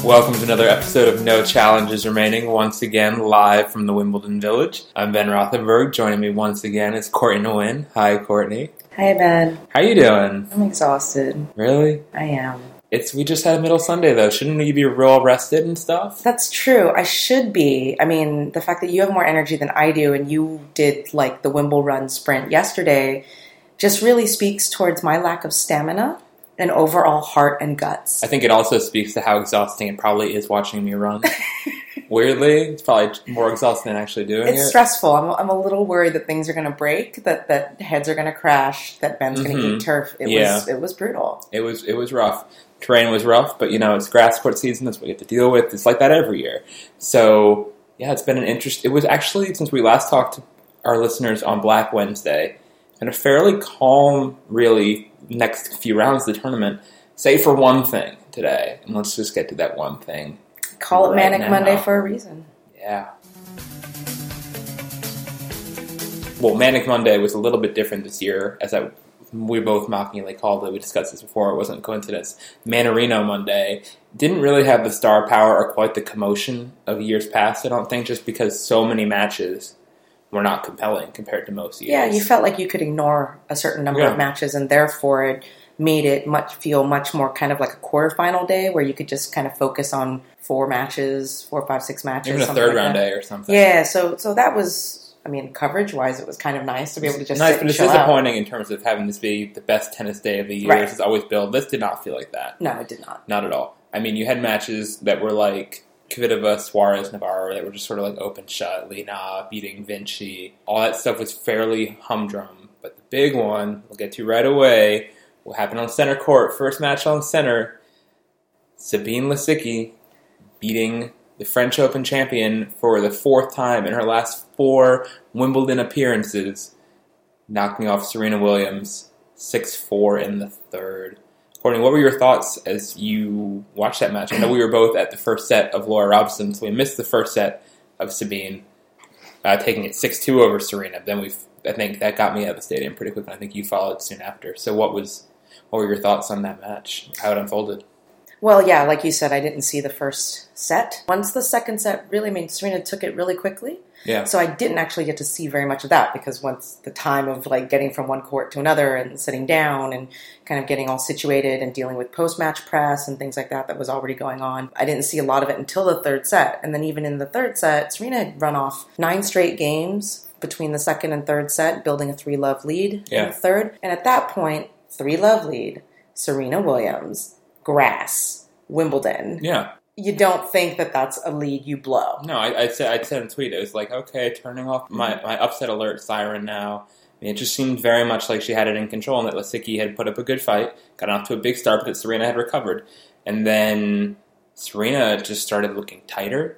Welcome to another episode of No Challenges Remaining, once again live from the Wimbledon Village. I'm Ben Rothenberg. Joining me once again is Courtney Nguyen. Hi, Courtney. Hi, Ben. How you doing? I'm exhausted. Really? I am. We just had a middle Sunday, though. Shouldn't you be real rested and stuff? That's true. I should be. I mean, the fact that you have more energy than I do, and you did, like, the Wimbledon run sprint yesterday, just really speaks towards my lack of stamina and overall heart and guts. I think it also speaks to how exhausting it probably is watching me run. Weirdly, it's probably more exhausting than actually doing it. It's stressful. I'm a little worried that things are going to break, that heads are going to crash, that Ben's going to eat turf. It was brutal. It was rough. Terrain was rough, but, you know, it's grass court season. That's what you have to deal with. It's like that every year. So, yeah, it's been an interesting... It was actually, since we last talked to our listeners on Black Wednesday, and a fairly calm, really, next few rounds of the tournament, save for one thing today. And let's just get to that one thing. Call it Manic Monday for a reason. Yeah. Well, Manic Monday was a little bit different this year, as we both mockingly called it. We discussed this before. It wasn't a coincidence. Manorino Monday didn't really have the star power or quite the commotion of years past, I don't think, just because so many matches were not compelling compared to most years. Yeah, you felt like you could ignore a certain number of matches, and therefore it made it feel much more kind of like a quarterfinal day where you could just kind of focus on four, five, six matches. Even a third round day or something. Yeah, so that was, I mean, coverage-wise, it was kind of nice to be able to just sit and chill out. Nice, but it's disappointing in terms of having this be the best tennis day of the year. Right. It's always billed. This did not feel like that. No, it did not. Not at all. I mean, you had matches that were like Kvitova, Suarez, Navarro, that were just sort of like open shut. Lina beating Vinci. All that stuff was fairly humdrum. But the big one, we'll get to right away, what happened on center court, first match on center, Sabine Lisicki beating the French Open champion for the fourth time in her last four Wimbledon appearances, knocking off Serena Williams 6-4 in the third. Courtney, what were your thoughts as you watched that match? I know we were both at the first set of Laura Robson, so we missed the first set of Sabine taking it 6-2 over Serena. Then I think that got me out of the stadium pretty quick, and I think you followed soon after. So What were your thoughts on that match, how it unfolded? Well, yeah, like you said, I didn't see the first set. Once the second set, Serena took it really quickly. Yeah. So I didn't actually get to see very much of that because once the time of like getting from one court to another and sitting down and kind of getting all situated and dealing with post-match press and things like that was already going on, I didn't see a lot of it until the third set. And then even in the third set, Serena had run off 9 straight games between the second and third set, building a 3-love lead in the third. And at that point, 3-love lead, Serena Williams, grass, Wimbledon. Yeah. You don't think that that's a lead you blow. No, I said in a tweet, it was like, okay, turning off my upset alert siren now. I mean, it just seemed very much like she had it in control and that Lisicki had put up a good fight, got off to a big start, but that Serena had recovered. And then Serena just started looking tighter.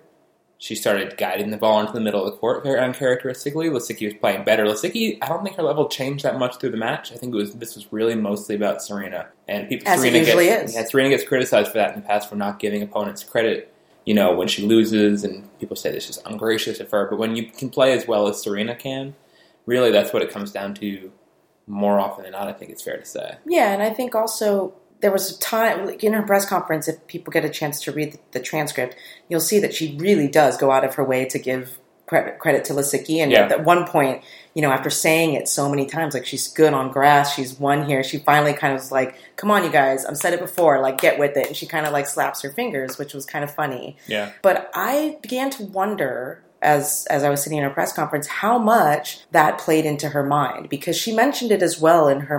She started guiding the ball into the middle of the court very uncharacteristically. Lisicki was playing better. Lisicki, I don't think her level changed that much through the match. I think this was really mostly about Serena. And As Serena usually is. Yeah, Serena gets criticized for that in the past for not giving opponents credit, you know, when she loses, and people say this is ungracious of her. But when you can play as well as Serena can, really that's what it comes down to more often than not, I think it's fair to say. Yeah, and I think also there was a time, like in her press conference, if people get a chance to read the transcript, you'll see that she really does go out of her way to give credit to Lisicki. And at one point, you know, after saying it so many times, like she's good on grass, she's won here, she finally kind of was like, come on, you guys, I've said it before, like get with it. And she kind of like slaps her fingers, which was kind of funny. Yeah. But I began to wonder, as I was sitting in her press conference, how much that played into her mind, because she mentioned it as well in her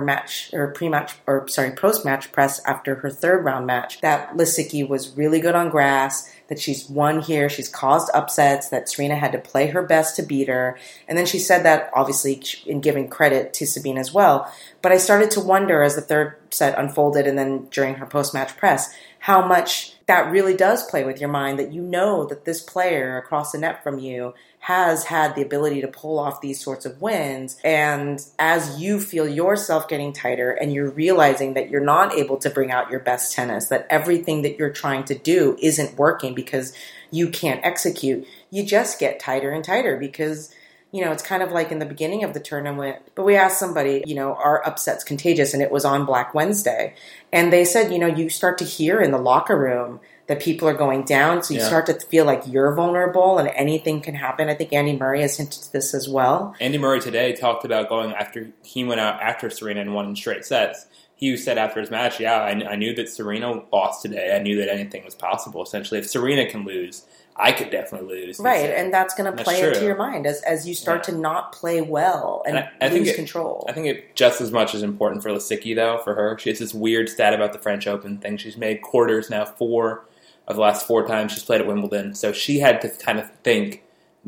post-match press after her third round match, that Lisicki was really good on grass, that she's won here, she's caused upsets, that Serena had to play her best to beat her. And then she said that, obviously, in giving credit to Sabine as well. But I started to wonder as the third set unfolded and then during her post-match press, how much that really does play with your mind, that you know that this player across the net from you has had the ability to pull off these sorts of wins. And as you feel yourself getting tighter and you're realizing that you're not able to bring out your best tennis, that everything that you're trying to do isn't working because you can't execute, you just get tighter and tighter because, you know, it's kind of like in the beginning of the tournament, but we asked somebody, you know, are upsets contagious? And it was on Black Wednesday. And they said, you know, you start to hear in the locker room that people are going down. So you start to feel like you're vulnerable and anything can happen. I think Andy Murray has hinted to this as well. Andy Murray today talked about going after he went out after Serena and won in straight sets. He said after his match, I knew that Serena lost today. I knew that anything was possible. Essentially, if Serena can lose, I could definitely lose. Right, and that's going to play into your mind as you start to not play well and lose control. I think it just as much is important for Lisicki, though, for her. She has this weird stat about the French Open thing. She's made quarters now 4 of the last 4 times she's played at Wimbledon. So she had to kind of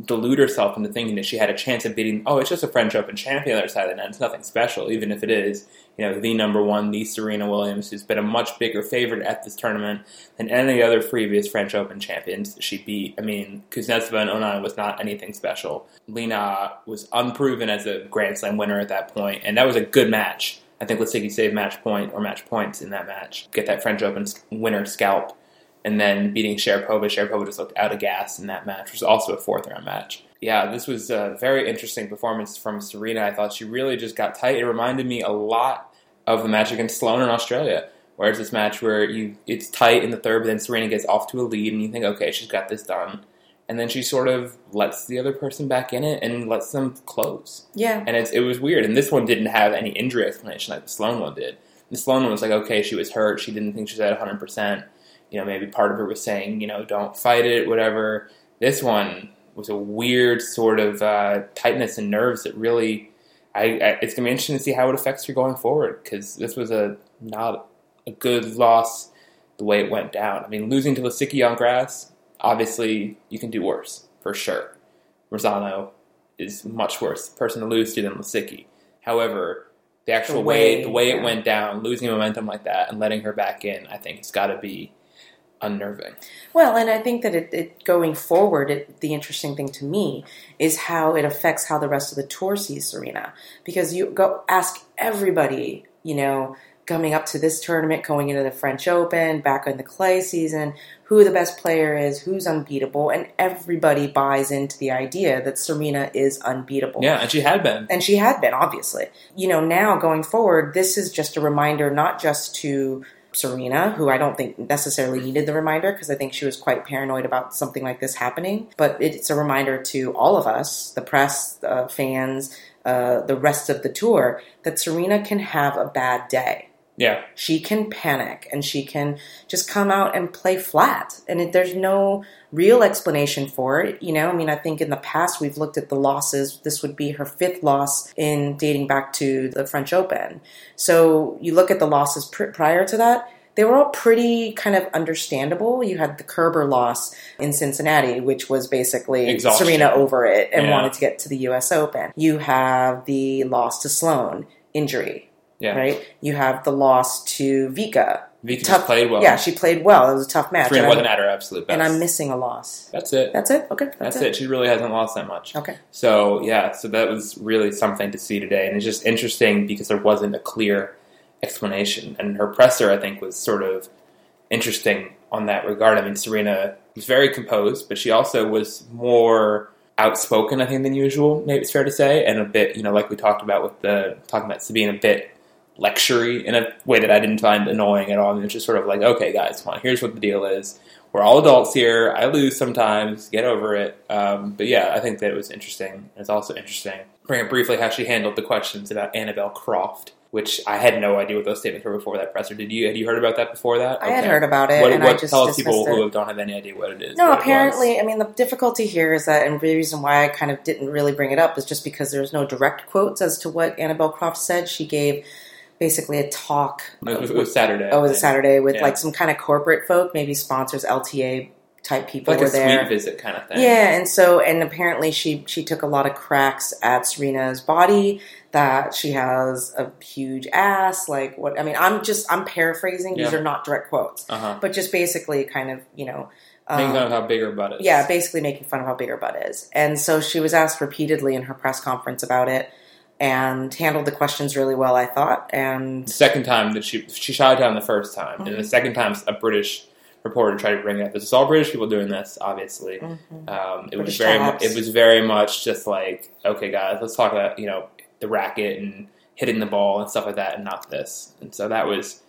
delude herself into thinking that she had a chance of beating, it's just a French Open champion on the other side of the net. It's nothing special, even if it is, you know, the number one, the Serena Williams, who's been a much bigger favorite at this tournament than any other previous French Open champions she beat. I mean, Kuznetsova in 2009 was not anything special. Lina was unproven as a Grand Slam winner at that point, and that was a good match. I think Lisicki saved match points in that match. Get that French Open winner scalp. And then beating Sharapova. Sharapova just looked out of gas in that match, which was also a fourth-round match. Yeah, this was a very interesting performance from Serena. I thought she really just got tight. It reminded me a lot of the match against Sloane in Australia, where it's this match where it's tight in the third, but then Serena gets off to a lead, and you think, okay, she's got this done. And then she sort of lets the other person back in it and lets them close. Yeah. And it was weird. And this one didn't have any injury explanation like the Sloane one did. The Sloane one was like, okay, she was hurt. She didn't think she was at 100%. You know, maybe part of her was saying, you know, don't fight it, whatever. This one was a weird sort of tightness and nerves that really, it's going to be interesting to see how it affects her going forward, because this was not a good loss the way it went down. I mean, losing to Lisicki on grass, obviously you can do worse, for sure. Rosano is much worse person to lose to than Lisicki. However, the actual way it went down, losing momentum like that and letting her back in, I think it's got to be unnerving. Well, and I think that going forward, the interesting thing to me is how it affects how the rest of the tour sees Serena. Because you go ask everybody, you know, coming up to this tournament, going into the French Open, back in the clay season, who the best player is, who's unbeatable, and everybody buys into the idea that Serena is unbeatable. Yeah, and she had been. And she had been, obviously. You know, now going forward, this is just a reminder not just to Serena, who I don't think necessarily needed the reminder because I think she was quite paranoid about something like this happening. But it's a reminder to all of us, the press, fans, the rest of the tour, that Serena can have a bad day. Yeah. She can panic and she can just come out and play flat. And there's no real explanation for it. You know, I mean, I think in the past we've looked at the losses. This would be her 5th loss in dating back to the French Open. So you look at the losses prior to that. They were all pretty kind of understandable. You had the Kerber loss in Cincinnati, which was basically exhaustion. Serena over it and wanted to get to the U.S. Open. You have the loss to Sloane, injury, right? You have the loss to Vika. Vika just played well. Yeah, she played well. It was a tough match. Serena wasn't at her absolute best. And I'm missing a loss. That's it? Okay. That's it. She really hasn't lost that much. Okay. So, so that was really something to see today. And it's just interesting because there wasn't a clear explanation, and her presser, I think, was sort of interesting on that regard. I mean, Serena was very composed, but she also was more outspoken, I think, than usual, maybe it's fair to say, and a bit, you know, like we talked about talking about Sabine, a bit lectury in a way that I didn't find annoying at all. I mean, it's just sort of like, okay, guys, come on, here's what the deal is. We're all adults here. I lose sometimes. Get over it. But yeah, I think that it was interesting. It's also interesting, bring up briefly, how she handled the questions about Annabelle Croft, which I had no idea what those statements were before that presser. Had you heard about that before that? Okay. I had heard about it. Tell people who don't have any idea what it is. No, apparently, I mean, the difficulty here is that, and the reason why I kind of didn't really bring it up is just because there's no direct quotes as to what Annabelle Croft said. She gave basically a talk. It was Saturday. It was a Saturday with some kind of corporate folk, maybe sponsors LTA type people like were there. Like a sweet visit kind of thing. Yeah, and so, and apparently she took a lot of cracks at Serena's body, that she has a huge ass, like what, I mean, I'm paraphrasing, these are not direct quotes, but just basically kind of, you know. Making fun of how big her butt is. Yeah, basically making fun of how big her butt is. And so she was asked repeatedly in her press conference about it, and handled the questions really well, I thought. And the second time that she shot it down the first time, and the second time a British reporter tried to bring it up. This is all British people doing this, obviously. It was very much just like, okay, guys, let's talk about, you know, the racket and hitting the ball and stuff like that, and not this. And so that was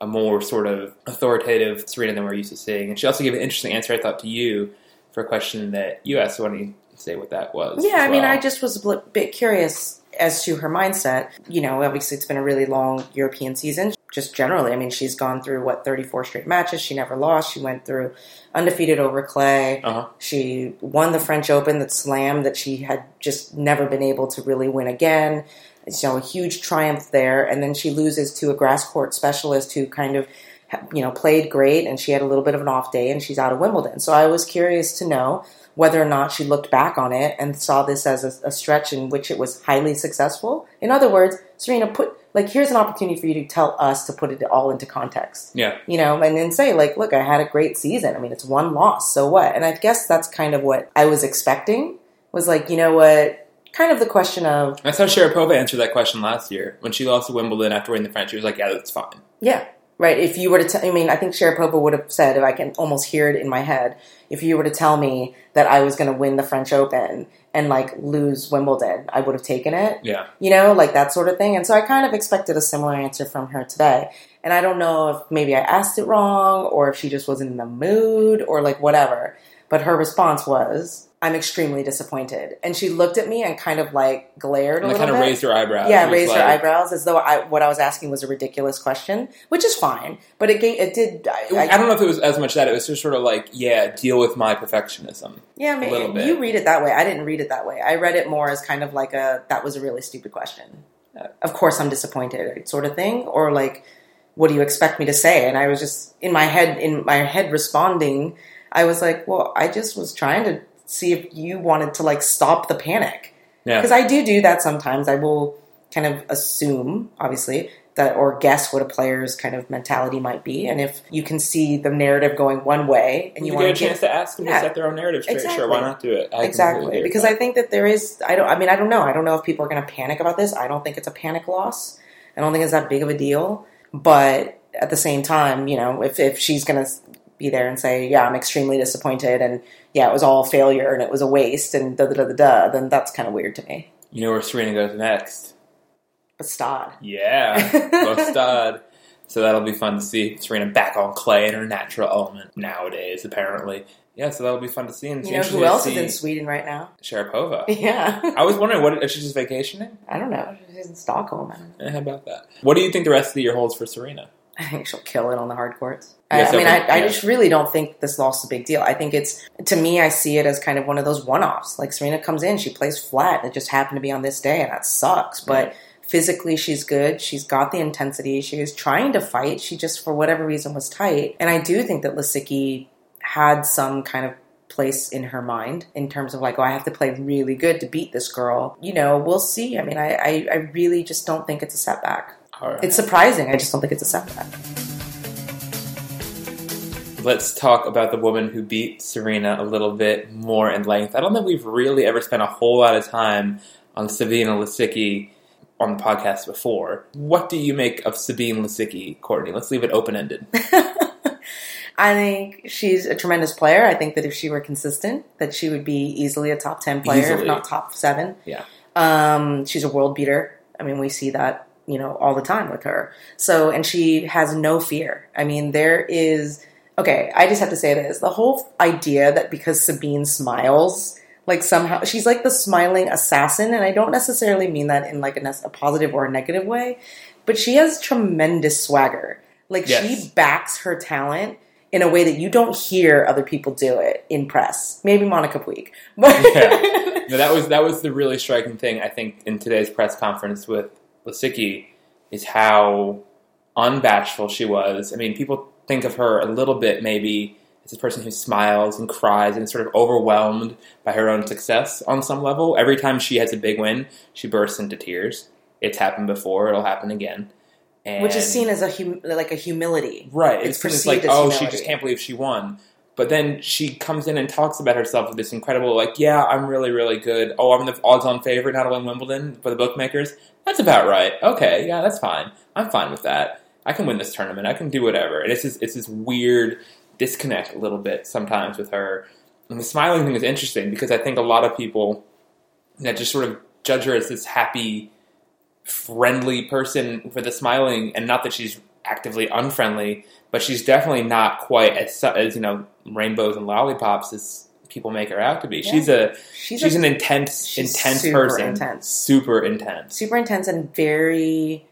a more sort of authoritative Serena than we're used to seeing. And she also gave an interesting answer, I thought, to you for a question that you asked. So why don't you say what that was? Yeah, I mean, I just was a bit curious as to her mindset. You know, obviously it's been a really long European season. Just generally, I mean, she's gone through, 34 straight matches. She never lost. She went through undefeated over clay. She won the French Open, that slam that she had just never been able to really win again. So a huge triumph there. And then she loses to a grass court specialist who kind of, you know, played great, and she had a little bit of an off day, and she's out of Wimbledon. So I was curious to know whether or not she looked back on it and saw this as a stretch in which it was highly successful. In other words, Serena, here's an opportunity for you to tell us to put it all into context. Yeah. You know, and then say, look, I had a great season. I mean, it's one loss, so what? And I guess that's kind of what I was expecting, was you know what? Kind of the question of... I saw Sharapova answer that question last year. When she lost to Wimbledon after winning the French, she was like, yeah, that's fine. Yeah, right. If you were to I think Sharapova would have said, if I can almost hear it in my head, if you were to tell me that I was going to win the French Open and, lose Wimbledon, I would have taken it. Yeah. You know, that sort of thing. And so I kind of expected a similar answer from her today. And I don't know if maybe I asked it wrong, or if she just wasn't in the mood, or, whatever. But her response was... I'm extremely disappointed. And she looked at me and kind of glared a little bit. And kind of raised her eyebrows. Yeah, raised her eyebrows as though what I was asking was a ridiculous question, which is fine. But it did. I don't know if it was as much that. It was just sort of deal with my perfectionism. Yeah, maybe. A little bit. You read it that way. I didn't read it that way. I read it more as kind of that was a really stupid question. Of course I'm disappointed sort of thing. Or what do you expect me to say? And I was just in my head responding. I was I just was trying to see if you wanted to stop the panic. Yeah. Because I do that sometimes. I will kind of assume, obviously, that or guess what a player's kind of mentality might be. And if you can see the narrative going one way and you want get a chance to ask them to set their own narrative straight, exactly. Sure, why not do it? Exactly. Because I think that there is, I don't know. I don't know if people are going to panic about this. I don't think it's a panic loss. I don't think it's that big of a deal. But at the same time, you know, if she's going to be there and say, yeah, I'm extremely disappointed, and yeah, it was all failure, and it was a waste, and da-da-da-da-da, then that's kind of weird to me. You know where Serena goes next? Bastad. Yeah, Bastad. So that'll be fun to see Serena back on clay in her natural element nowadays, apparently. Yeah, so that'll be fun to see. And you know who else is in Sweden right now? Sharapova. Yeah. I was wondering, if she's just vacationing? I don't know. She's in Stockholm. How about that? What do you think the rest of the year holds for Serena? I think she'll kill it on the hard courts. I just really don't think this loss is a big deal. I think I see it as kind of one of those one-offs. Serena comes in, she plays flat, and it just happened to be on this day, and that sucks. But physically, she's good. She's got the intensity. She was trying to fight. She just, for whatever reason, was tight. And I do think that Lisicki had some kind of place in her mind in terms of I have to play really good to beat this girl. You know, we'll see. I mean, I really just don't think it's a setback. Right. It's surprising. I just don't think it's a setback. Let's talk about the woman who beat Serena a little bit more in length. I don't think we've really ever spent a whole lot of time on Sabine Lisicki on the podcast before. What do you make of Sabine Lisicki, Courtney? Let's leave it open-ended. I think she's a tremendous player. I think that if she were consistent, that she would be easily a top 10 player, if not top 7. Yeah. She's a world beater. I mean, we see that, you know, all the time with her. So, and she has no fear. I mean, I just have to say this. The whole idea that because Sabine smiles, somehow, she's the smiling assassin, and I don't necessarily mean that in a positive or a negative way, but she has tremendous swagger. She backs her talent in a way that you don't hear other people do it in press. Maybe Monica Puig. But yeah. No, that was the really striking thing, I think, in today's press conference with Lisicki, is how unbashful she was. I mean, people think of her a little bit maybe It's this person who smiles and cries and is sort of overwhelmed by her own success on some level. Every time she has a big win, she bursts into tears. It's happened before. It'll happen again. And which is seen as a humility. Right. It's perceived as humility. She just can't believe she won. But then she comes in and talks about herself with this incredible, I'm really, really good. Oh, I'm the odds-on favorite now to win Wimbledon for the bookmakers. That's about right. Okay, yeah, that's fine. I'm fine with that. I can win this tournament. I can do whatever. And it's this weird disconnect a little bit sometimes with her. And the smiling thing is interesting because I think a lot of people that just sort of judge her as this happy, friendly person for the smiling, and not that she's actively unfriendly, but she's definitely not quite as rainbows and lollipops as people make her out to be. Yeah. She's an intense person. Intense. Super intense. Super intense and very,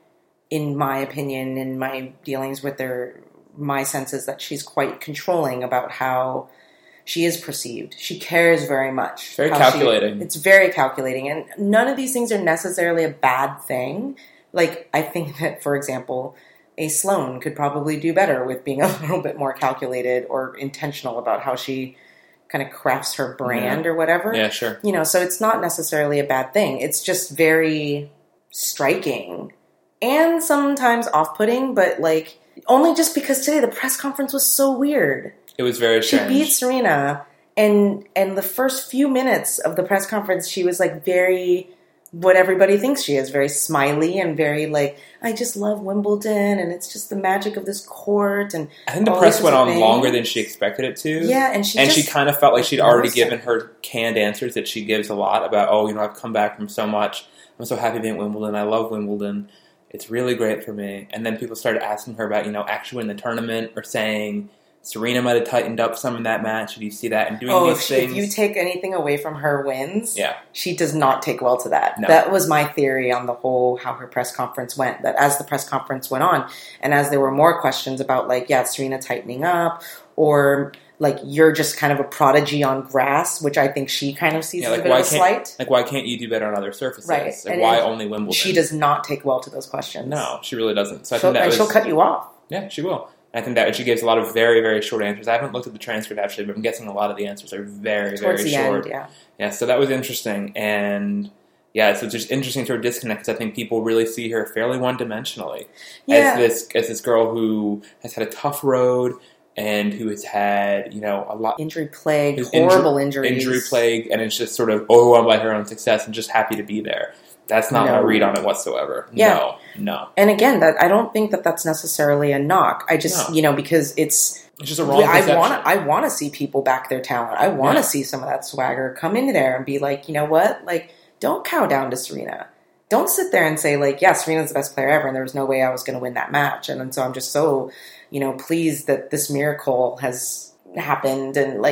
in my opinion, in my dealings with her, my sense is that she's quite controlling about how she is perceived. She cares very much. Very calculating. It's very calculating. And none of these things are necessarily a bad thing. Like, I think that, for example, a Sloane could probably do better with being a little bit more calculated or intentional about how she kind of crafts her brand or whatever. Yeah, sure. So it's not necessarily a bad thing. It's just very striking and sometimes off-putting, but only just because today the press conference was so weird. It was very strange. She beat Serena, and the first few minutes of the press conference, she was very... what everybody thinks she is, very smiley and very I just love Wimbledon and it's just the magic of this court. And I think the press went on longer than she expected it to. Yeah, and she kind of felt like she'd already given her canned answers that she gives a lot about, I've come back from so much. I'm so happy being at Wimbledon. I love Wimbledon. It's really great for me. And then people started asking her about, actually winning the tournament or saying Serena might have tightened up some in that match. Do you see that? And doing these things. If you take anything away from her wins, she does not take well to that. No. That was my theory on the whole how her press conference went. That as the press conference went on, and as there were more questions about Serena tightening up, or you're just kind of a prodigy on grass, which I think she kind of sees as a bit of a slight. Why can't you do better on other surfaces? Right. Why only Wimbledon? She does not take well to those questions. No, she really doesn't. So she'll cut you off. Yeah, she will. I think that she gives a lot of very, very short answers. I haven't looked at the transcript, actually, but I'm guessing a lot of the answers are very, very short. Towards the end, yeah, so that was interesting. And, so it's just interesting to her disconnect because I think people really see her fairly one-dimensionally as this girl who has had a tough road and who has had, a lot... Injury plague, horrible injuries. Injury plague, and it's just sort of overwhelmed by her own success and just happy to be there. That's not my read on it whatsoever. Yeah. No. And again, I don't think that that's necessarily a knock. I just, because it's just a wrong perception. I want to see people back their talent. I want to see some of that swagger come into there and be you know what? Don't cow down to Serena. Don't sit there and say Serena's the best player ever and there was no way I was going to win that match. And so I'm just so, pleased that this miracle has happened and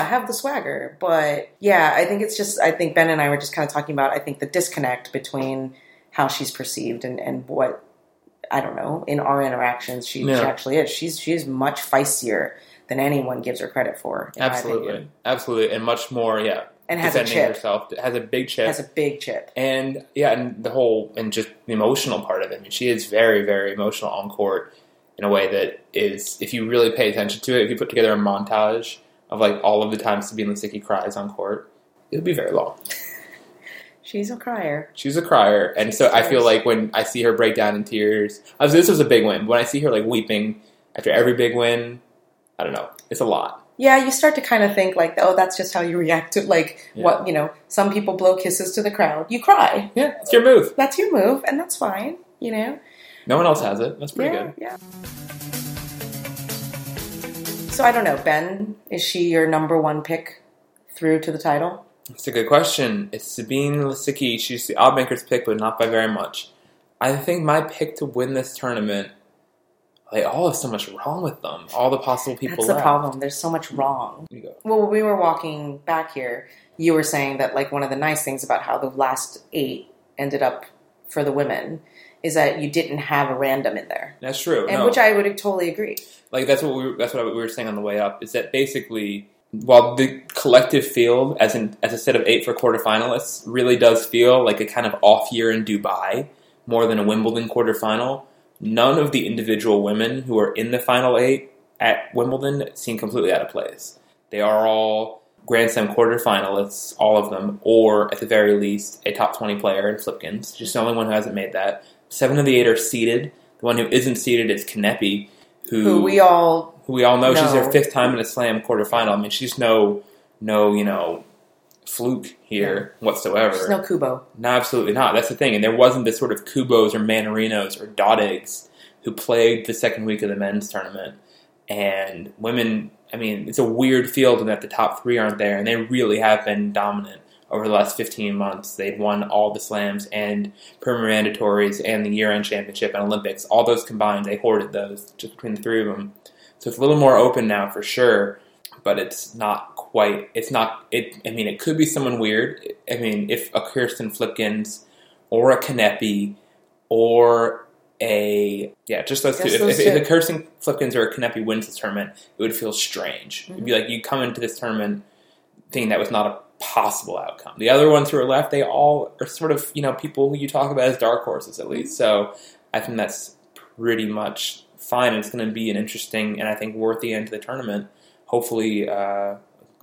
have the swagger. But I think it's just, I think Ben and I were just kind of talking about, I think the disconnect between how she's perceived and what, I don't know, in our interactions, she actually is. She's much feistier than anyone gives her credit for. Absolutely. Absolutely. And much more, and has a chip. Herself. Has a big chip. And and just the emotional part of it. I mean, she is very, very emotional on court in a way that is, if you really pay attention to it, if you put together a montage of all of the times Sabine Lisicki cries on court, it'll be very long. She's a crier. And so I feel when I see her break down in tears, obviously this was a big win. When I see her weeping after every big win, I don't know. It's a lot. Yeah, you start to kind of think that's just how you react to what, some people blow kisses to the crowd. You cry. Yeah, it's your move. That's your move, and that's fine, No one else has it. That's pretty good. Yeah. So I don't know, Ben, is she your number one pick through to the title? That's a good question. It's Sabine Lisicki. She's the oddmaker's pick, but not by very much. I think my pick to win this tournament, they all have so much wrong with them. All the possible people left. That's the problem. There's so much wrong. Here you go. Well, when we were walking back here, you were saying that one of the nice things about how the last 8 ended up for the women is that you didn't have a random in there. That's true. And which I would totally agree. That's what we were saying on the way up, is that basically, while the collective field as a set of 8 for quarterfinalists really does feel like a kind of off year in Dubai more than a Wimbledon quarterfinal, none of the individual women who are in the final 8 at Wimbledon seem completely out of place. They are all Grand Slam quarterfinalists, all of them, or at the very least, a top 20 player in Flipkens. Just the only one who hasn't made that. 7 of the 8 are seeded. The one who isn't seeded is Kanepi, who we all know. She's her 5th time in a Slam quarterfinal. I mean, she's no fluke here whatsoever. She's no Kubo. No, absolutely not. That's the thing. And there wasn't this sort of Kubos or Manarinos or Dodigs who plagued the second week of the men's tournament. And women, I mean, it's a weird field in that the top 3 aren't there, and they really have been dominant over the last 15 months. They've won all the Slams and Premier Mandatories and the year-end championship and Olympics. All those combined, they hoarded those just between the 3 of them. So it's a little more open now for sure, but it's not quite, it could be someone weird. I mean, if a Kirsten Flipkens or a Kanepi or those two. If a Kirsten Flipkens or a Kanepi wins this tournament, it would feel strange. Mm-hmm. It'd be like you come into this tournament thinking that was not a possible outcome. The other ones who are left, they all are sort of, people who you talk about as dark horses at least. So I think that's pretty much fine. It's going to be an interesting and I think worthy end to the tournament. Hopefully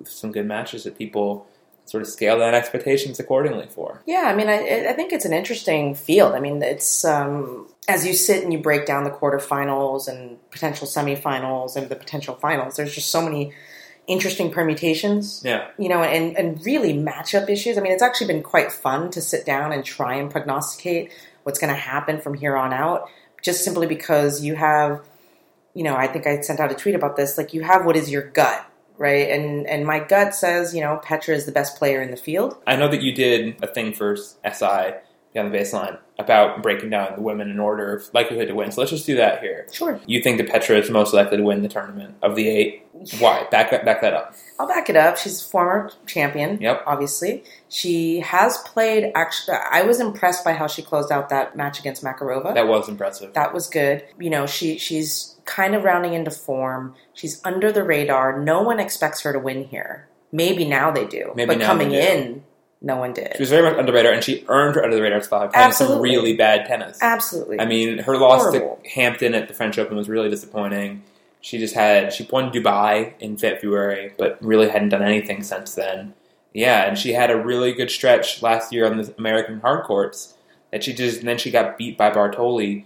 some good matches that people sort of scale down expectations accordingly for. Yeah, I mean, I think it's an interesting field. I mean, it's as you sit and you break down the quarterfinals and potential semifinals and the potential finals, there's just so many interesting permutations, and really matchup issues. I mean, it's actually been quite fun to sit down and try and prognosticate what's going to happen from here on out, just simply because you have, I think I sent out a tweet about this, like you have what is your gut. Right, and my gut says, Petra is the best player in the field. I know that you did a thing for SI on the baseline about breaking down the women in order of likelihood to win. So let's just do that here. Sure. You think that Petra is most likely to win the tournament of the 8? Why? Back that up. I'll back it up. She's a former champion. Yep. Obviously, she has played. Actually, I was impressed by how she closed out that match against Makarova. That was impressive. That was good. She's kind of rounding into form. She's under the radar. No one expects her to win here. Maybe now they do. No one did. She was very much under the radar, and she earned her under the radar spot by playing some really bad tennis. Absolutely. I mean, her loss to Hampton at the French Open was really disappointing. She won Dubai in February, but really hadn't done anything since then. Yeah, and she had a really good stretch last year on the American hard courts that then she got beat by Bartoli.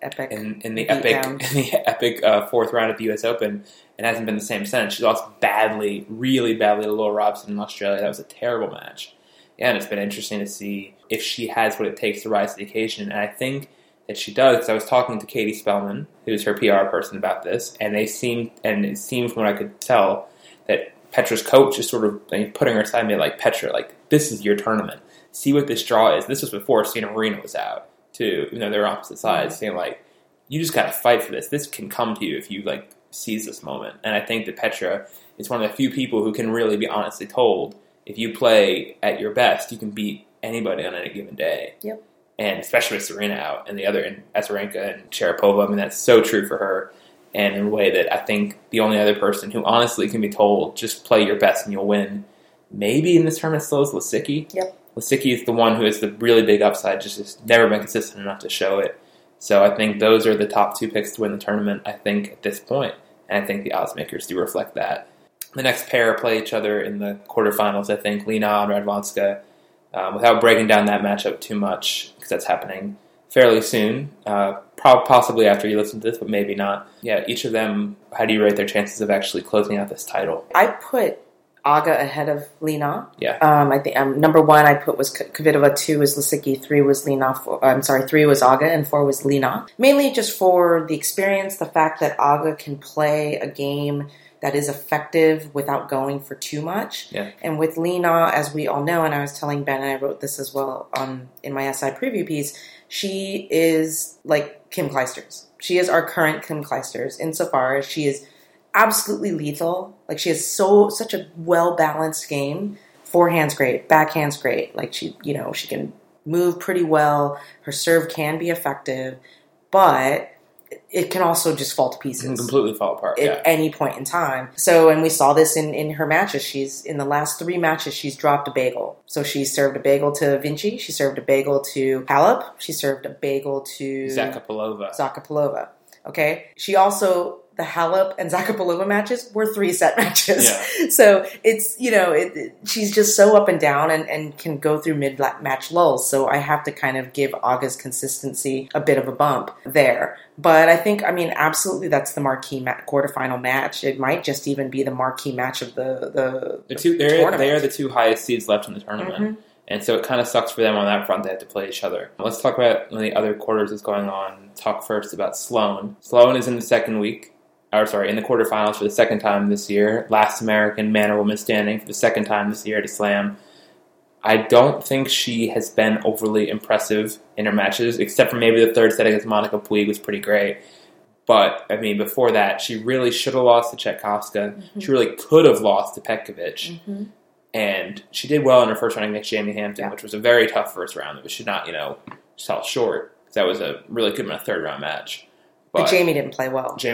In the epic fourth round at the U.S. Open, and hasn't been the same since. She lost badly, really badly to Laura Robson in Australia. That was a terrible match. Yeah, and it's been interesting to see if she has what it takes to rise to the occasion, and I think that she does, because I was talking to Katie Spellman, who's her PR person, about this, and it seemed from what I could tell that Petra's coach is sort of putting her aside, me like, Petra, this is your tournament. See what this draw is. This was before Serena Williams was out. Too, they're opposite sides, saying, you just gotta fight for this. This can come to you if you, seize this moment. And I think that Petra is one of the few people who can really be honestly told, if you play at your best, you can beat anybody on any given day. Yep. And especially with Serena out, and the other, and Azarenka and Sharapova, I mean, that's so true for her, and in a way that I think the only other person who honestly can be told, just play your best and you'll win, maybe in this tournament still is Lisicki. Yep. Lisicki is the one who has the really big upside, just has never been consistent enough to show it. So I think those are the top 2 picks to win the tournament, I think, at this point. And I think the odds makers do reflect that. The next pair play each other in the quarterfinals, I think, Lina and Radwanska, without breaking down that matchup too much, because that's happening fairly soon, possibly after you listen to this, but maybe not. Yeah, each of them, how do you rate their chances of actually closing out this title? I put Aga ahead of Lina. Yeah. I think number 1 I put was Kvitova, 2 was Lisicki, 3 was Lina. 3 was Aga, and 4 was Lina. Mainly just for the experience, the fact that Aga can play a game that is effective without going for too much. Yeah. And with Lina, as we all know, and I was telling Ben, and I wrote this as well in my SI preview piece, she is like Kim Clijsters. She is our current Kim Clijsters insofar as she is absolutely lethal. She has such a well-balanced game. Forehand's great. Backhand's great. She can move pretty well. Her serve can be effective, but it can also just fall to pieces. It can completely fall apart. At any point in time. So, and we saw this in her matches. In the last 3 matches, she's dropped a bagel. So she served a bagel to Vinci. She served a bagel to Halep. She served a bagel to Zakapolova. Okay? She also the Halep and Zakapalova matches were 3-set matches. Yeah. So it's, you know, she's just so up and down and can go through mid-match lulls. So I have to kind of give Aga's consistency a bit of a bump there. But I think, I mean, absolutely that's the marquee quarterfinal match. It might just even be the marquee match of the tournament. They are the two highest seeds left in the tournament. Mm-hmm. And so it kind of sucks for them on that front. They have to play each other. Let's talk about one of the other quarters that's going on. Talk first about Sloane. Sloane is in the in the quarterfinals for the second time this year. Last American man or woman standing for the second time this year at a slam. I don't think she has been overly impressive in her matches, except for maybe the third set against Monica Puig was pretty great. But, I mean, before that, she really should have lost to Tchaikovska. Mm-hmm. She really could have lost to Petkovic. Mm-hmm. And she did well in her first round against Jamie Hampton, which was a very tough first round. But she did not, sell short. That was a really good third-round match. But Jamie didn't play well. She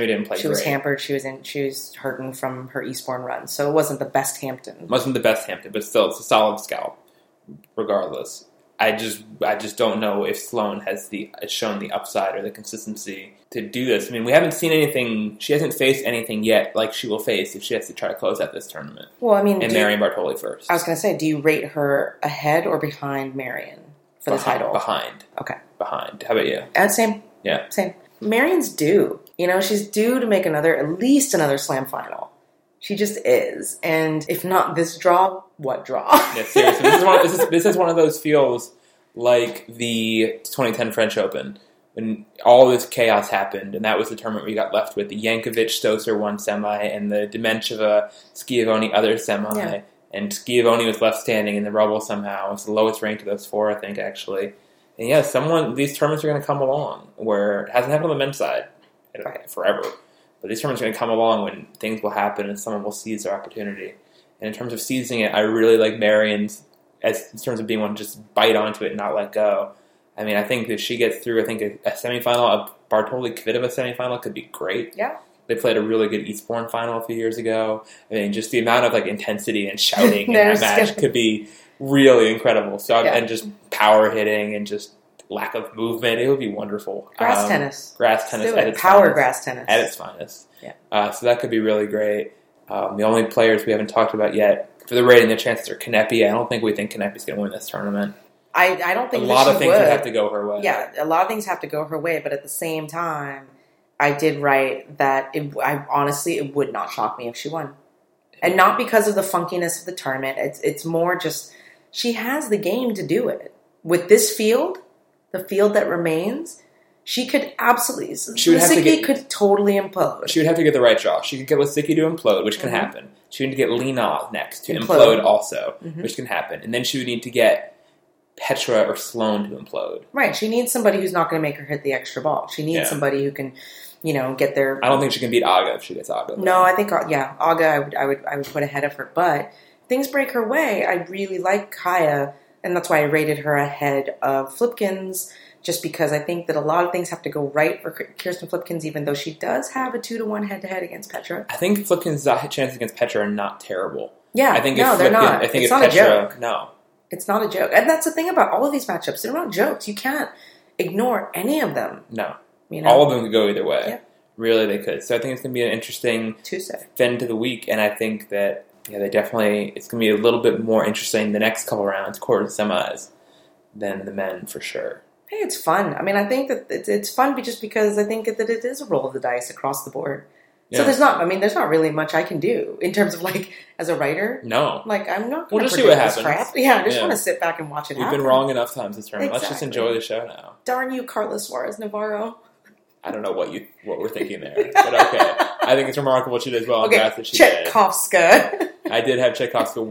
was hampered. She was hurting from her Eastbourne run. So it wasn't the best Hampton. But still, it's a solid scalp, regardless. I just don't know if Sloane has shown the upside or the consistency to do this. I mean, we haven't seen anything. She hasn't faced anything yet like she will face if she has to try to close out this tournament. Well, I mean... And Marion Bartoli first. I was going to say, do you rate her ahead or behind Marion for the title? Behind. Okay. Behind. How about you? Same. Yeah. Same. Marion's due. She's due to make at least another slam final. She just is. And if not this draw, what draw? Yeah, seriously. This is one of those feels like the 2010 French Open when all this chaos happened, and that was the tournament we got left with. The Yankovic-Stosur one semi and the Demencheva-Schiavone other semi. Yeah. And Schiavone was left standing in the rubble somehow. It was the lowest ranked of those four, I think, actually. And yeah, these tournaments are going to come along where it hasn't happened on the men's side forever. But these tournaments are going to come along when things will happen and someone will seize their opportunity. And in terms of seizing it, I really like Marion's, in terms of being one to just bite onto it and not let go. I mean, I think if she gets through, a semifinal, a Bartoli-Kvitova semifinal could be great. Yeah. They played a really good Eastbourne final a few years ago. I mean, just the amount of intensity and shouting in that match could be really incredible. So yeah. And just power hitting and just lack of movement. It would be wonderful. Grass tennis at its finest. Grass tennis at its finest. Yeah. So that could be really great. The only players we haven't talked about yet for the rating, the chances are Kanepi. I don't think we think Kanepi's going to win this tournament. I don't think a lot of things would have to go her way. Yeah, a lot of things have to go her way. But at the same time, I did write that it would not shock me if she won, and not because of the funkiness of the tournament. It's more just she has the game to do it with this field. The field that remains, she could absolutely... Lisicki could totally implode. She would have to get the right draw. She could get Lisicki to implode, which can happen. She would need to get Lina next to implode also, which can happen. And then she would need to get Petra or Sloane to implode. Right. She needs somebody who's not going to make her hit the extra ball. She needs somebody who can... get there. I don't think she can beat Aga if she gets Aga. No, I think Aga I would put ahead of her. But things break her way. I really like Kaya, and that's why I rated her ahead of Flipkens, just because I think that a lot of things have to go right for Kirsten Flipkens, even though she does have a 2-1 head-to-head against Petra. I think Flipkens' chances against Petra are not terrible. Yeah, they're not. It's not Petra, a joke. No. It's not a joke. And that's the thing about all of these matchups. They're not jokes. You can't ignore any of them. No. All of them could go either way. Yeah. Really, they could. So I think it's going to be an interesting end to the week, and I think that... Yeah, it's going to be a little bit more interesting the next couple rounds, quarter semis, than the men for sure. Hey, it's fun. I mean, I think that it's fun just because I think that it is a roll of the dice across the board. Yeah. So there's not really much I can do in terms of as a writer. No. I'm not going to produce this crap. Yeah, I just want to sit back and watch it happen. We've been wrong enough times this tournament. Exactly. Let's just enjoy the show now. Darn you, Carlos Suarez Navarro. I don't know what we're thinking there, but okay. I think it's remarkable she did as well. Okay, Tchaikovska. I did have Tchaikovska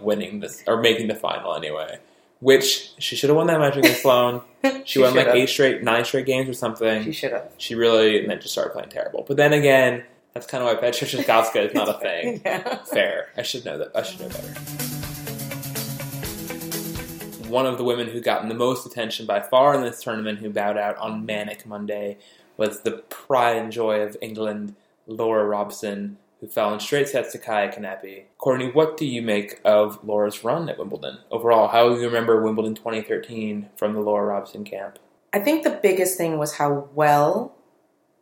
winning this or making the final anyway, which she should have won that match against Sloane. She won 8 straight, 9 straight games or something. She should have. She really and then just started playing terrible. But then again, that's kind of why Petra Tchaikovska is not a thing. Yeah. Fair. I should know that. I should know better. One of the women who gotten the most attention by far in this tournament, who bowed out on Manic Monday, was the pride and joy of England, Laura Robson, who fell in straight sets to Kaya Kanepi. Courtney, what do you make of Laura's run at Wimbledon? Overall, how do you remember Wimbledon 2013 from the Laura Robson camp? I think the biggest thing was how well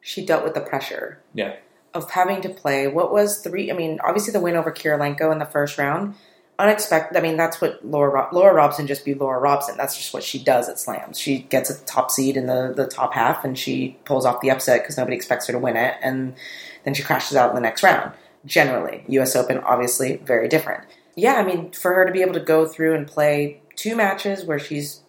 she dealt with the pressure. Yeah. of having to play what was three. I mean, obviously the win over Kirilenko in the first round, unexpected. I mean, that's what Laura Robson just be Laura Robson. That's just what she does at slams. She gets a top seed in the top half and she pulls off the upset because nobody expects her to win it, and then she crashes out in the next round. Generally, U.S. Open obviously very different. Yeah, I mean, for her to be able to go through and play two matches where she's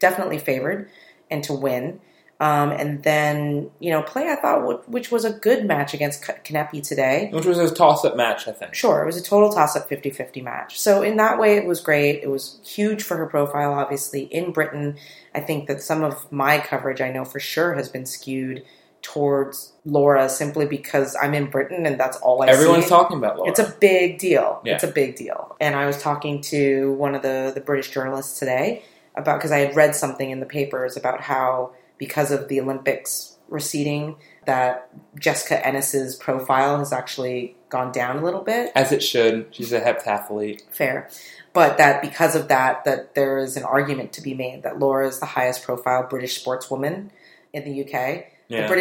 definitely favored and to win. And then, you know, play, I thought, which was a good match against Kanepi today. Which was a toss-up match, I think. Sure, it was a total toss-up 50-50 match. So in that way, it was great. It was huge for her profile, obviously, in Britain. I think that some of my coverage, I know for sure, has been skewed towards Laura simply because I'm in Britain and that's all I see. Everyone's talking about Laura. It's a big deal. Yeah. It's a big deal. And I was talking to one of the British journalists today about, because I had read something in the papers about how, because of the Olympics receding, that Jessica Ennis's profile has actually gone down a little bit. As it should. She's a heptathlete. Fair. But that because of that, that there is an argument to be made that Laura is the highest profile British sportswoman in the UK. Yeah.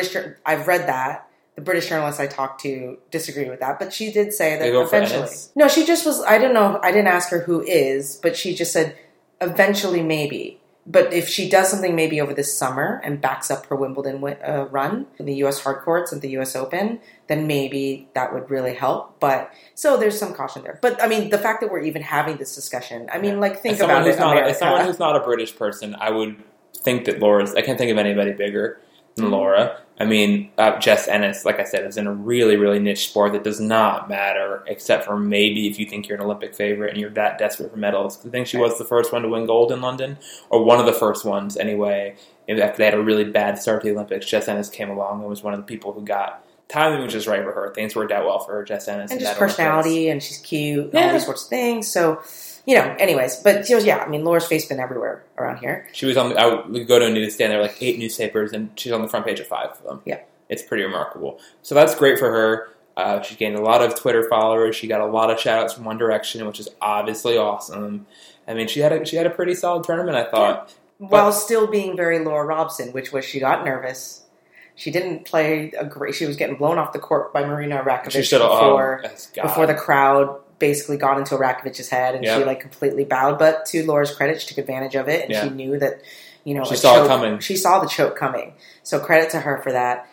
I've read that. The British journalists I talked to disagree with that, but she did say that eventually. No, she just was, I don't know, I didn't ask her who is, but she just said, eventually maybe. But if she does something maybe over this summer and backs up her Wimbledon run in the U.S. hard courts at the U.S. Open, then maybe that would really help. But so there's some caution there. But I mean, the fact that we're even having this discussion, I mean, like, think about it. As someone who's not a British person, I would think that Laura's, I can't think of anybody bigger than Laura. I mean, Jess Ennis, like I said, is in a really, really niche sport that does not matter, except for maybe if you think you're an Olympic favorite and you're that desperate for medals. I think she was the first one to win gold in London, or one of the first ones anyway. After they had a really bad start to the Olympics, Jess Ennis came along and was one of the people who got timing was just right for her. Things worked out well for her, Jess Ennis. And just personality, and she's cute, and all these sorts of things. So, you know, anyways, but yeah, I mean, Laura's face been everywhere around here. She was on, we go to a news stand, there were like 8 newspapers, and she's on the front page of 5 of them. Yeah. It's pretty remarkable. So that's great for her. She gained a lot of Twitter followers. She got a lot of shout-outs from One Direction, which is obviously awesome. I mean, she had a pretty solid tournament, I thought. Yeah. While still being very Laura Robson, which was she got nervous. She didn't play a great, she was getting blown off the court by Marina Rakovic before the crowd basically got into Rakovic's head, and she like completely bowed. But to Laura's credit, she took advantage of it, and she knew that, you know, she saw it coming. She saw the choke coming. So credit to her for that.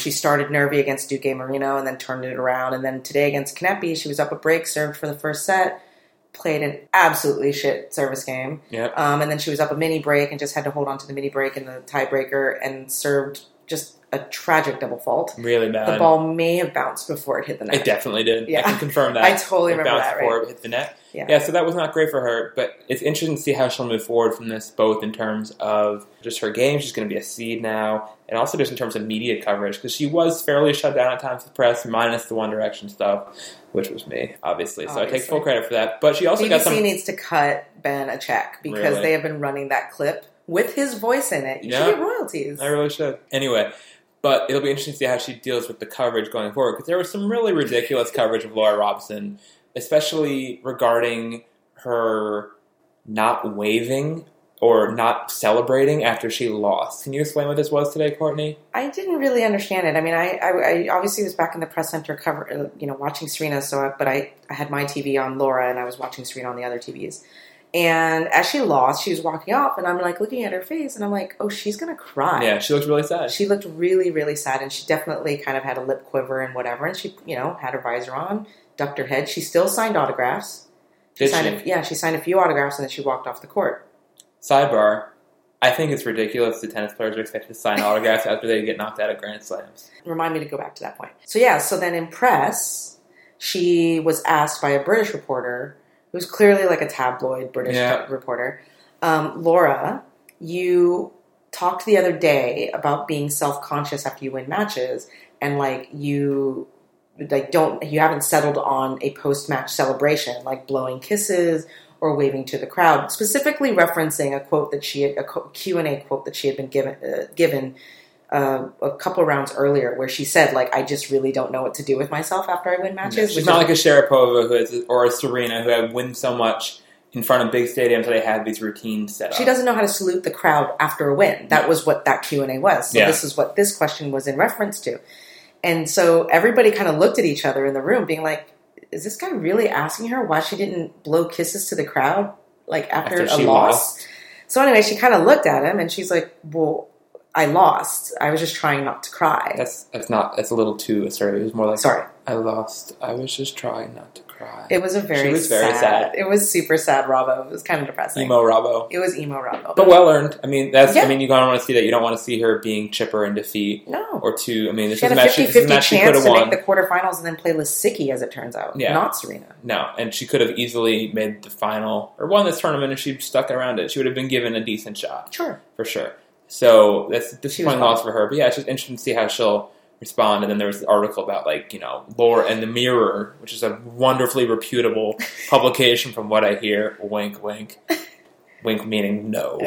She started nervy against Duque Marino and then turned it around. And then today against Kanepi, she was up a break, served for the first set, played an absolutely shit service game. Yep. And then she was up a mini break and just had to hold on to the mini break and the tiebreaker and served just a tragic double fault. Really bad. The ball may have bounced before it hit the net. It definitely did. Yeah. I can confirm that. I totally remember that, right? It bounced before it hit the net. Yeah, so that was not great for her, but it's interesting to see how she'll move forward from this, both in terms of just her game, she's going to be a seed now, and also just in terms of media coverage, because she was fairly shut down at times with press, minus the One Direction stuff, which was me, obviously. So I take full credit for that. But she also BBC got some... BBC needs to cut Ben a check, because they have been running that clip with his voice in it. You should get royalties. I really should. Anyway, but it'll be interesting to see how she deals with the coverage going forward, because there was some really ridiculous coverage of Laura Robson, especially regarding her not waving or not celebrating after she lost. Can you explain what this was today, Courtney? I didn't really understand it. I mean, I obviously was back in the press center watching Serena, but I had my TV on Laura, and I was watching Serena on the other TVs. And as she lost, she was walking off, and I'm, like, looking at her face, and I'm like, oh, she's going to cry. Yeah, she looked really sad. She looked really, really sad, and she definitely kind of had a lip quiver and whatever, and she, you know, had her visor on, ducked her head. She still signed autographs. She signed a few autographs, and then she walked off the court. Sidebar, I think it's ridiculous that tennis players are expected to sign autographs after they get knocked out of Grand Slams. Remind me to go back to that point. So, yeah, so then in press, she was asked by a British reporter... It was clearly like a tabloid British reporter. Laura, you talked the other day about being self-conscious after you win matches, and like you haven't settled on a post-match celebration, like blowing kisses or waving to the crowd. Specifically referencing a quote that she had, a Q&A quote that she had been given a couple rounds earlier, where she said, like, I just really don't know what to do with myself after I win matches. She's not like a Sharapova or a Serena who have won so much in front of big stadiums that they have these routines set up. She doesn't know how to salute the crowd after a win. That was what that Q&A was. So this is what this question was in reference to. And so everybody kind of looked at each other in the room being like, is this guy really asking her why she didn't blow kisses to the crowd like after a loss? So anyway, she kind of looked at him and she's like, well, I lost. I was just trying not to cry. That's a little too assertive. It was more like, sorry, I lost. I was just trying not to cry. It was very sad. It was super sad, Robbo. It was kind of depressing. Emo Robbo. It was emo Robbo. But well earned. I mean, that's. Yeah. I mean, you don't want to see that. You don't want to see her being chipper in defeat. No. Or two. I mean, this is a 50-50 chance to make the quarterfinals and then play Lisicki, as it turns out. Yeah. Not Serena. No, and she could have easily made the final or won this tournament if she stuck around it. She would have been given a decent shot. Sure. For sure. So that's a disappointing loss for her. But yeah, it's just interesting to see how she'll respond. And then there was the article about, like, you know, Laura and the Mirror, which is a wonderfully reputable publication from what I hear. Wink, wink. Wink meaning no.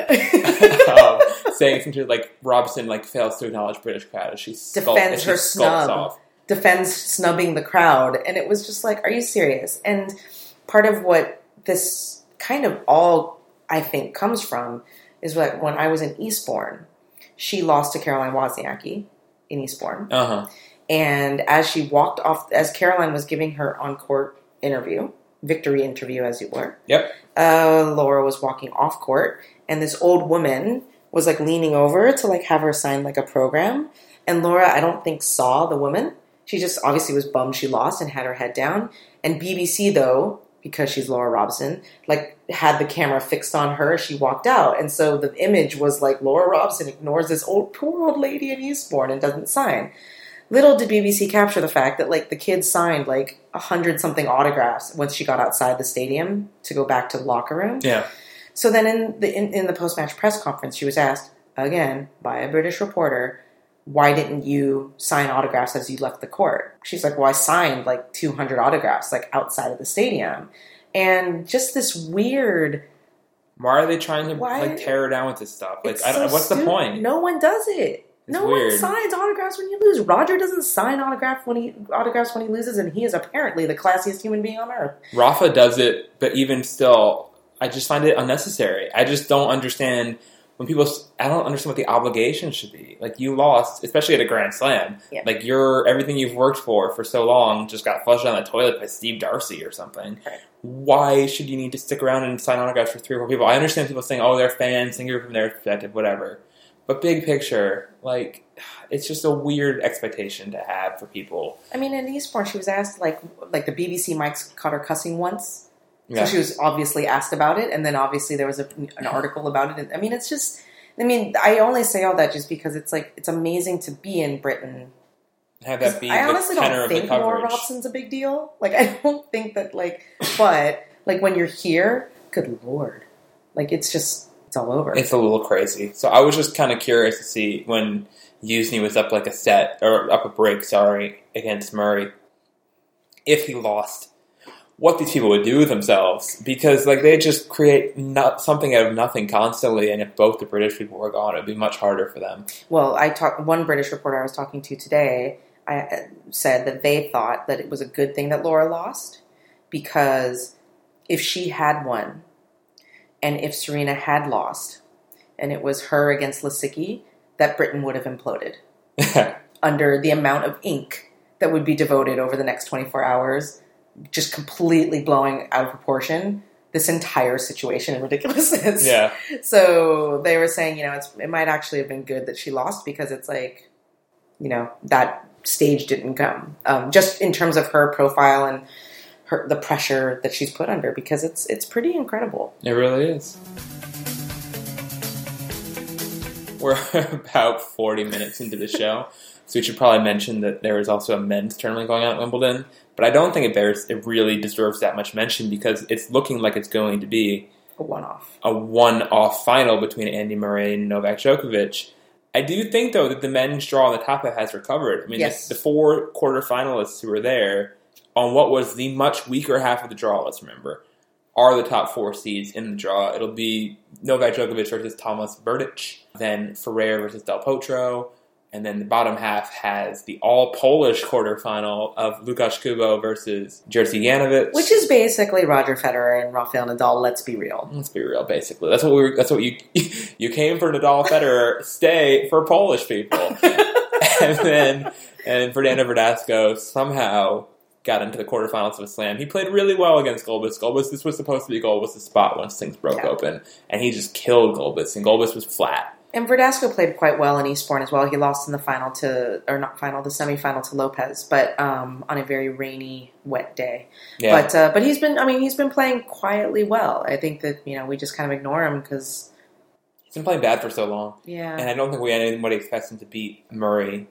Saying something like Robson, like, fails to acknowledge British crowd as she defends her snub. Defends snubbing the crowd. And it was just like, are you serious? And part of what this kind of all, I think, comes from is like when I was in Eastbourne, she lost to Caroline Wozniacki in Eastbourne. Uh-huh. And as she walked off, as Caroline was giving her on-court interview, victory interview as it were, yep. Laura was walking off court, and this old woman was like leaning over to like have her sign like a program. And Laura, I don't think, saw the woman. She just obviously was bummed she lost and had her head down. And BBC, though, because she's Laura Robson, like had the camera fixed on her as she walked out. And so the image was like Laura Robson ignores this poor old lady in Eastbourne and doesn't sign. Little did BBC capture the fact that like the kid signed like 100-something autographs once she got outside the stadium to go back to the locker room. Yeah. So then in the post-match press conference, she was asked again by a British reporter, why didn't you sign autographs as you left the court? She's like, well, I signed like 200 autographs like outside of the stadium. And just this weird... Why are they trying to like tear her down with this stuff? Like, I don't know. What's the point? No one does it. No one signs autographs when you lose. Roger doesn't sign autographs when he loses, and he is apparently the classiest human being on earth. Rafa does it, but even still, I just find it unnecessary. I just don't understand... When people, I don't understand what the obligation should be. Like, you lost, especially at a Grand Slam. Yeah. Like, everything you've worked for so long just got flushed down the toilet by Steve Darcy or something. Right. Why should you need to stick around and sign autographs for 3 or 4 people? I understand people saying, oh, they're fans, think you're from their perspective, whatever. But big picture, like, it's just a weird expectation to have for people. I mean, in Eastbourne, she was asked, like the BBC mics caught her cussing once. Yeah. So she was obviously asked about it, and then obviously there was an article about it. I mean, it's just... I mean, I only say all that just because it's like, it's amazing to be in Britain. Have that be I honestly the don't think Laura Robson's a big deal. Like, I don't think that, like... But, like, when you're here, good Lord. Like, it's just... It's all over. It's a little crazy. So I was just kind of curious to see when Usain was up like a set, or up a break, sorry, against Murray, if he lost... what these people would do with themselves, because like they just create something out of nothing constantly, and if both the British people were gone, it would be much harder for them. Well, one British reporter I was talking to today said that they thought that it was a good thing that Laura lost, because if she had won, and if Serena had lost, and it was her against Lisicki, that Britain would have imploded under the amount of ink that would be devoted over the next 24 hours just completely blowing out of proportion this entire situation in ridiculousness. Yeah. So they were saying, you know, it might actually have been good that she lost, because it's like, you know, that stage didn't come. Just in terms of her profile and the pressure that she's put under, because it's pretty incredible. It really is. We're about 40 minutes into the show, so we should probably mention that there is also a men's tournament going on at Wimbledon. But I don't think it really deserves that much mention, because it's looking like it's going to be a one-off final between Andy Murray and Novak Djokovic. I do think, though, that the men's draw on the top half has recovered. I mean, yes. The 4 quarterfinalists who were there on what was the much weaker half of the draw, let's remember, are the top 4 seeds in the draw. It'll be Novak Djokovic versus Tomas Berdych, then Ferrer versus Del Potro. And then the bottom half has the all-Polish quarterfinal of Łukasz Kubo versus Jerzy Janowicz. Which is basically Roger Federer and Rafael Nadal, let's be real. Let's be real, basically. That's what you came for Nadal, Federer, stay for Polish people. And then And Fernando Verdasco somehow got into the quarterfinals of a slam. He played really well against Gulbis. Gulbis, this was supposed to be Gulbis' spot once things broke open. And he just killed Gulbis. And Gulbis was flat. And Verdasco played quite well in Eastbourne as well. He lost in the final to, or not final, the semifinal to Lopez, but on a very rainy, wet day. Yeah. But he's been, I mean, he's been playing quietly well. I think that, you know, we just kind of ignore him because he's been playing bad for so long. Yeah. And I don't think we had anybody expects him to beat Murray.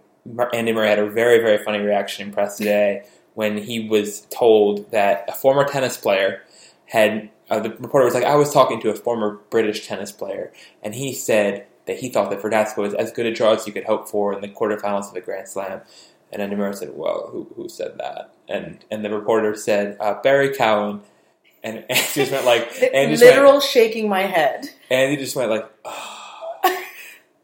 Andy Murray had a very, very funny reaction in press today when he was told that a former tennis player had, the reporter was like, I was talking to a former British tennis player, and he said that he thought that Verdasco was as good a draw as you could hope for in the quarterfinals of the Grand Slam. And Andy Murray said, well, who said that? And the reporter said, Barry Cowan. And Andy just went like... Literal shaking my head. And he just went like, oh.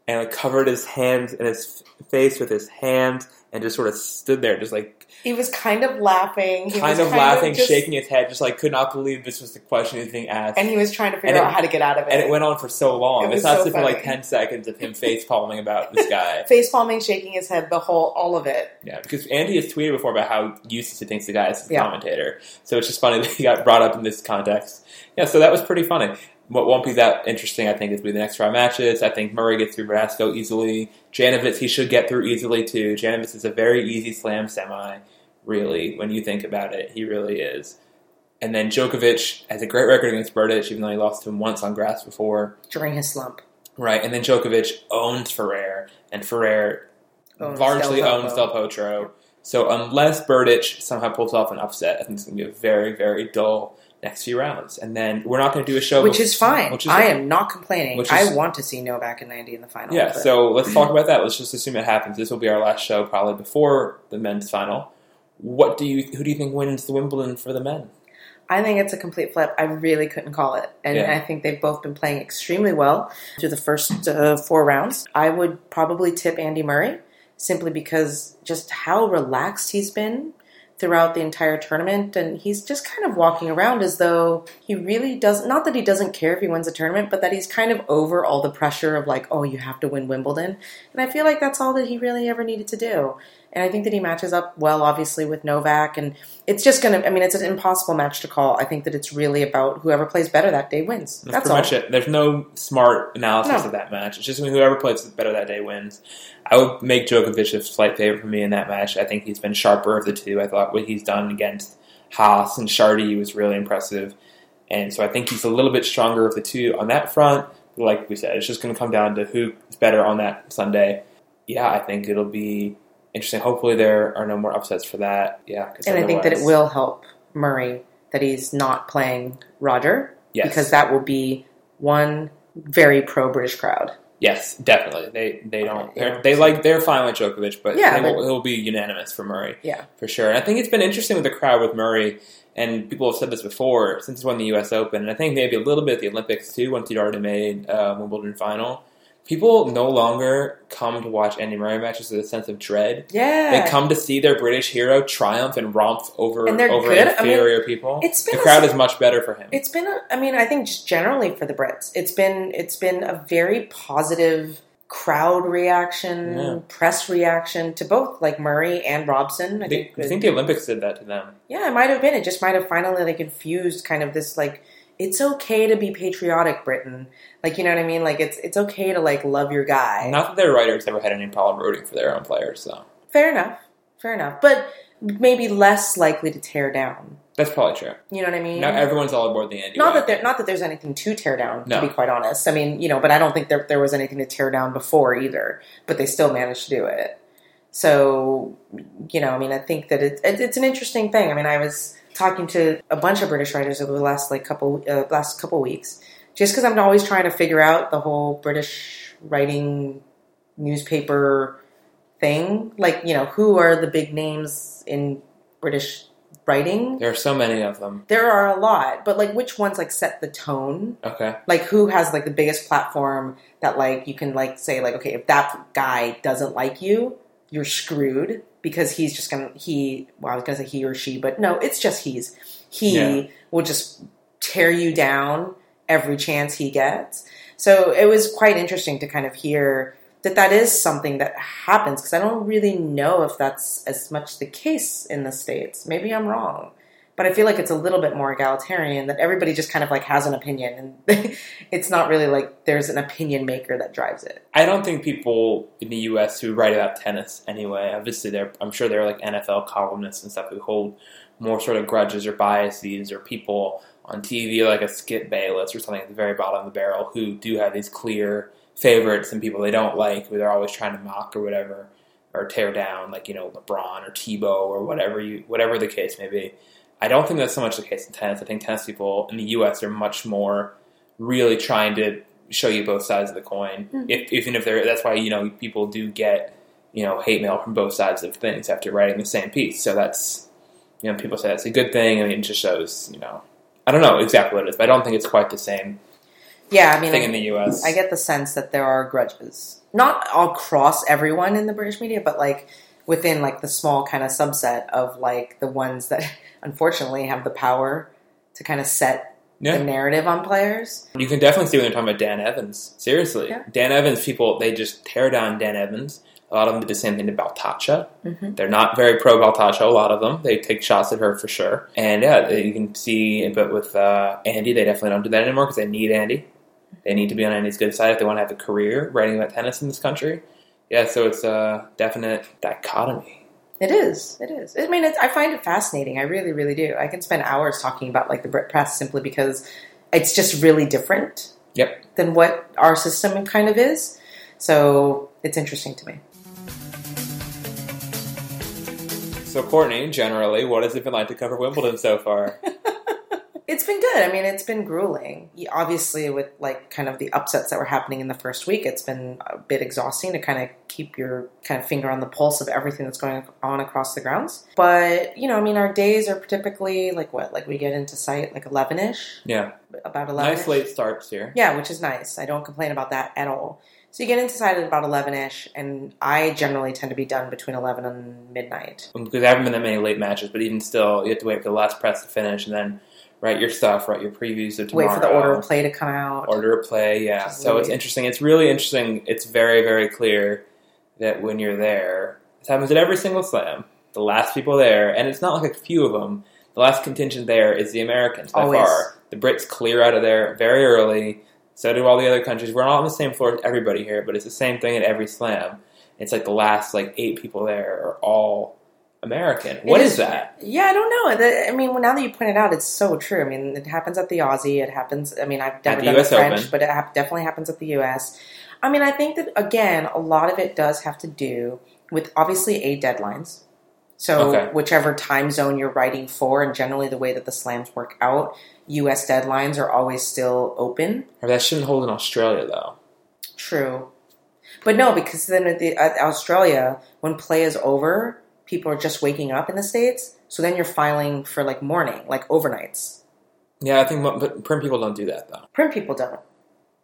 And like, covered his hands and his face with his hands and just sort of stood there just like... He was kind of laughing. He was kind of laughing, shaking his head, just like could not believe this was the question he was being asked. And he was trying to figure out how to get out of it. And it went on for so long. It's not for like 10 seconds of him facepalming about this guy. Facepalming, shaking his head, the whole, all of it. Yeah, because Andy has tweeted before about how useless he thinks the guy is as a commentator. So it's just funny that he got brought up in this context. Yeah, so that was pretty funny. What won't be that interesting, I think, is be the next round matches. I think Murray gets through Verdasco easily. Janowicz, he should get through easily, too. Janowicz is a very easy slam semi, really, when you think about it. He really is. And then Djokovic has a great record against Berdych, even though he lost to him once on grass before. During his slump. Right, and then Djokovic owns Ferrer, and Ferrer largely owns Del Potro. So unless Berdych somehow pulls off an upset, I think it's going to be a very, very dull next few rounds, and then we're not going to do a show, which is fine. I am not complaining. I want to see Novak and Andy in the final. Yeah, so let's talk about that. Let's just assume it happens. This will be our last show, probably before the men's final. Who do you think wins the Wimbledon for the men? I think it's a complete flip. I really couldn't call it, and I think they've both been playing extremely well through the first four rounds. I would probably tip Andy Murray simply because just how relaxed he's been throughout the entire tournament, and he's just kind of walking around as though he really doesn't, not that he doesn't care if he wins a tournament, but that he's kind of over all the pressure of like, oh, you have to win Wimbledon. And I feel like that's all that he really ever needed to do. And I think that he matches up well, obviously, with Novak, and it's just going to, I mean, it's an impossible match to call. I think that it's really about whoever plays better that day wins. That's pretty much it. There's no smart analysis of that match. It's just whoever plays better that day wins. I would make Djokovic a slight favorite for me in that match. I think he's been sharper of the two. I thought what he's done against Haas and Shardy was really impressive. And so I think he's a little bit stronger of the two on that front. Like we said, it's just going to come down to who's better on that Sunday. Yeah, I think it'll be interesting. Hopefully there are no more upsets for that. Yeah, and I think that it will help Murray that he's not playing Roger. Yes. Because that will be one very pro-British crowd. Yes, definitely. They don't. They're fine with Djokovic, but it'll be unanimous for Murray. Yeah, for sure. And I think it's been interesting with the crowd with Murray, and people have said this before since he won the U.S. Open, and I think maybe a little bit at the Olympics too. Once he'd already made Wimbledon final. People no longer come to watch Andy Murray matches with a sense of dread. Yeah. They come to see their British hero triumph and romp over inferior people. The crowd is much better for him. It's been, I think just generally for the Brits, it's been a very positive crowd reaction, press reaction to both like Murray and Robson. I think the Olympics did that to them. Yeah, it might have been. It just might have finally like infused kind of this like, it's okay to be patriotic, Britain. Like, you know what I mean? Like, it's okay to, like, love your guy. Not that their writers ever had any problem rooting for their own players, so. Fair enough. But maybe less likely to tear down. That's probably true. You know what I mean? Not everyone's all aboard the Andy. Not that there's anything to tear down, to be quite honest. I mean, you know, but I don't think there was anything to tear down before either. But they still managed to do it. So, you know, I mean, I think that it's an interesting thing. I mean, I was talking to a bunch of British writers over the last couple weeks, just because I'm always trying to figure out the whole British writing newspaper thing. Like, you know, who are the big names in British writing? There are so many of them. There are a lot, but like which ones like set the tone? Okay. Like who has like the biggest platform that like you can like say like, okay, if that guy doesn't like you, you're screwed. Because he's just going to, I was going to say he or she, but no, it's just he's. He will just tear you down every chance he gets. So it was quite interesting to kind of hear that is something that happens, because I don't really know if that's as much the case in the States. Maybe I'm wrong. But I feel like it's a little bit more egalitarian, that everybody just kind of like has an opinion, and it's not really like there's an opinion maker that drives it. I don't think people in the U.S. who write about tennis anyway, obviously I'm sure there are like NFL columnists and stuff who hold more sort of grudges or biases, or people on TV like a Skip Bayless or something at the very bottom of the barrel who do have these clear favorites and people they don't like who they're always trying to mock or whatever, or tear down, like, you know, LeBron or Tebow or whatever the case may be. I don't think that's so much the case in tennis. I think tennis people in the U.S. are much more really trying to show you both sides of the coin. Mm. Even if they're, that's why, you know, people do get, you know, hate mail from both sides of things after writing the same piece. So that's, you know, people say that's a good thing, and it just shows, you know, I don't know exactly what it is, but I don't think it's quite the same. Yeah, I mean, thing in the U.S. I get the sense that there are grudges, not across everyone in the British media, but like within like the small kind of subset of like the ones that unfortunately have the power to kind of set the narrative on players. You can definitely see when they're talking about Dan Evans. Seriously. Yeah. Dan Evans, people, they just tear down Dan Evans. A lot of them did the same thing to Baltacha. Mm-hmm. They're not very pro Baltacha, a lot of them. They take shots at her for sure. And yeah, you can see, but with Andy, they definitely don't do that anymore because they need Andy. They need to be on Andy's good side if they want to have a career writing about tennis in this country. Yeah, so it's a definite dichotomy. It is. I mean, I find it fascinating. I really, really do. I can spend hours talking about, like, the Brit press simply because it's just really different than what our system kind of is. So it's interesting to me. So, Courtney, generally, what has it been like to cover Wimbledon so far? It's been good. I mean, it's been grueling. Obviously, with like kind of the upsets that were happening in the first week, it's been a bit exhausting to kind of keep your kind of finger on the pulse of everything that's going on across the grounds. But, you know, I mean, our days are typically like what? Like we get into site like 11-ish? Yeah. About 11-ish. Nice late starts here. Yeah, which is nice. I don't complain about that at all. So you get into site at about 11-ish, and I generally tend to be done between 11 and midnight. Because there haven't been that many late matches, but even still, you have to wait for the last press to finish, and then write your stuff, write your previews of tomorrow. Wait for the order of play to come out. Order of play, yeah. So it's interesting. It's really interesting. It's very, very clear that when you're there, this happens at every single slam, the last people there, and it's not like a few of them. The last contingent there is the Americans by far. The Brits clear out of there very early. So do all the other countries. We're not on the same floor as everybody here, but it's the same thing at every slam. It's like the last like 8 people there are all American. What is that? Yeah, I don't know. I mean, now that you point it out, it's so true. I mean, it happens at the Aussie. It happens, I mean, I've never done the French, but it definitely happens at the U.S. I mean, I think that, again, a lot of it does have to do with, obviously, A, deadlines. So whichever time zone you're writing for, and generally the way that the slams work out, U.S. deadlines are always still open. That shouldn't hold in Australia, though. True. But no, because then at Australia, when play is over, people are just waking up in the States, so then you're filing for, like, morning, like, overnights. Yeah, I think but print people don't do that, though. Print people don't.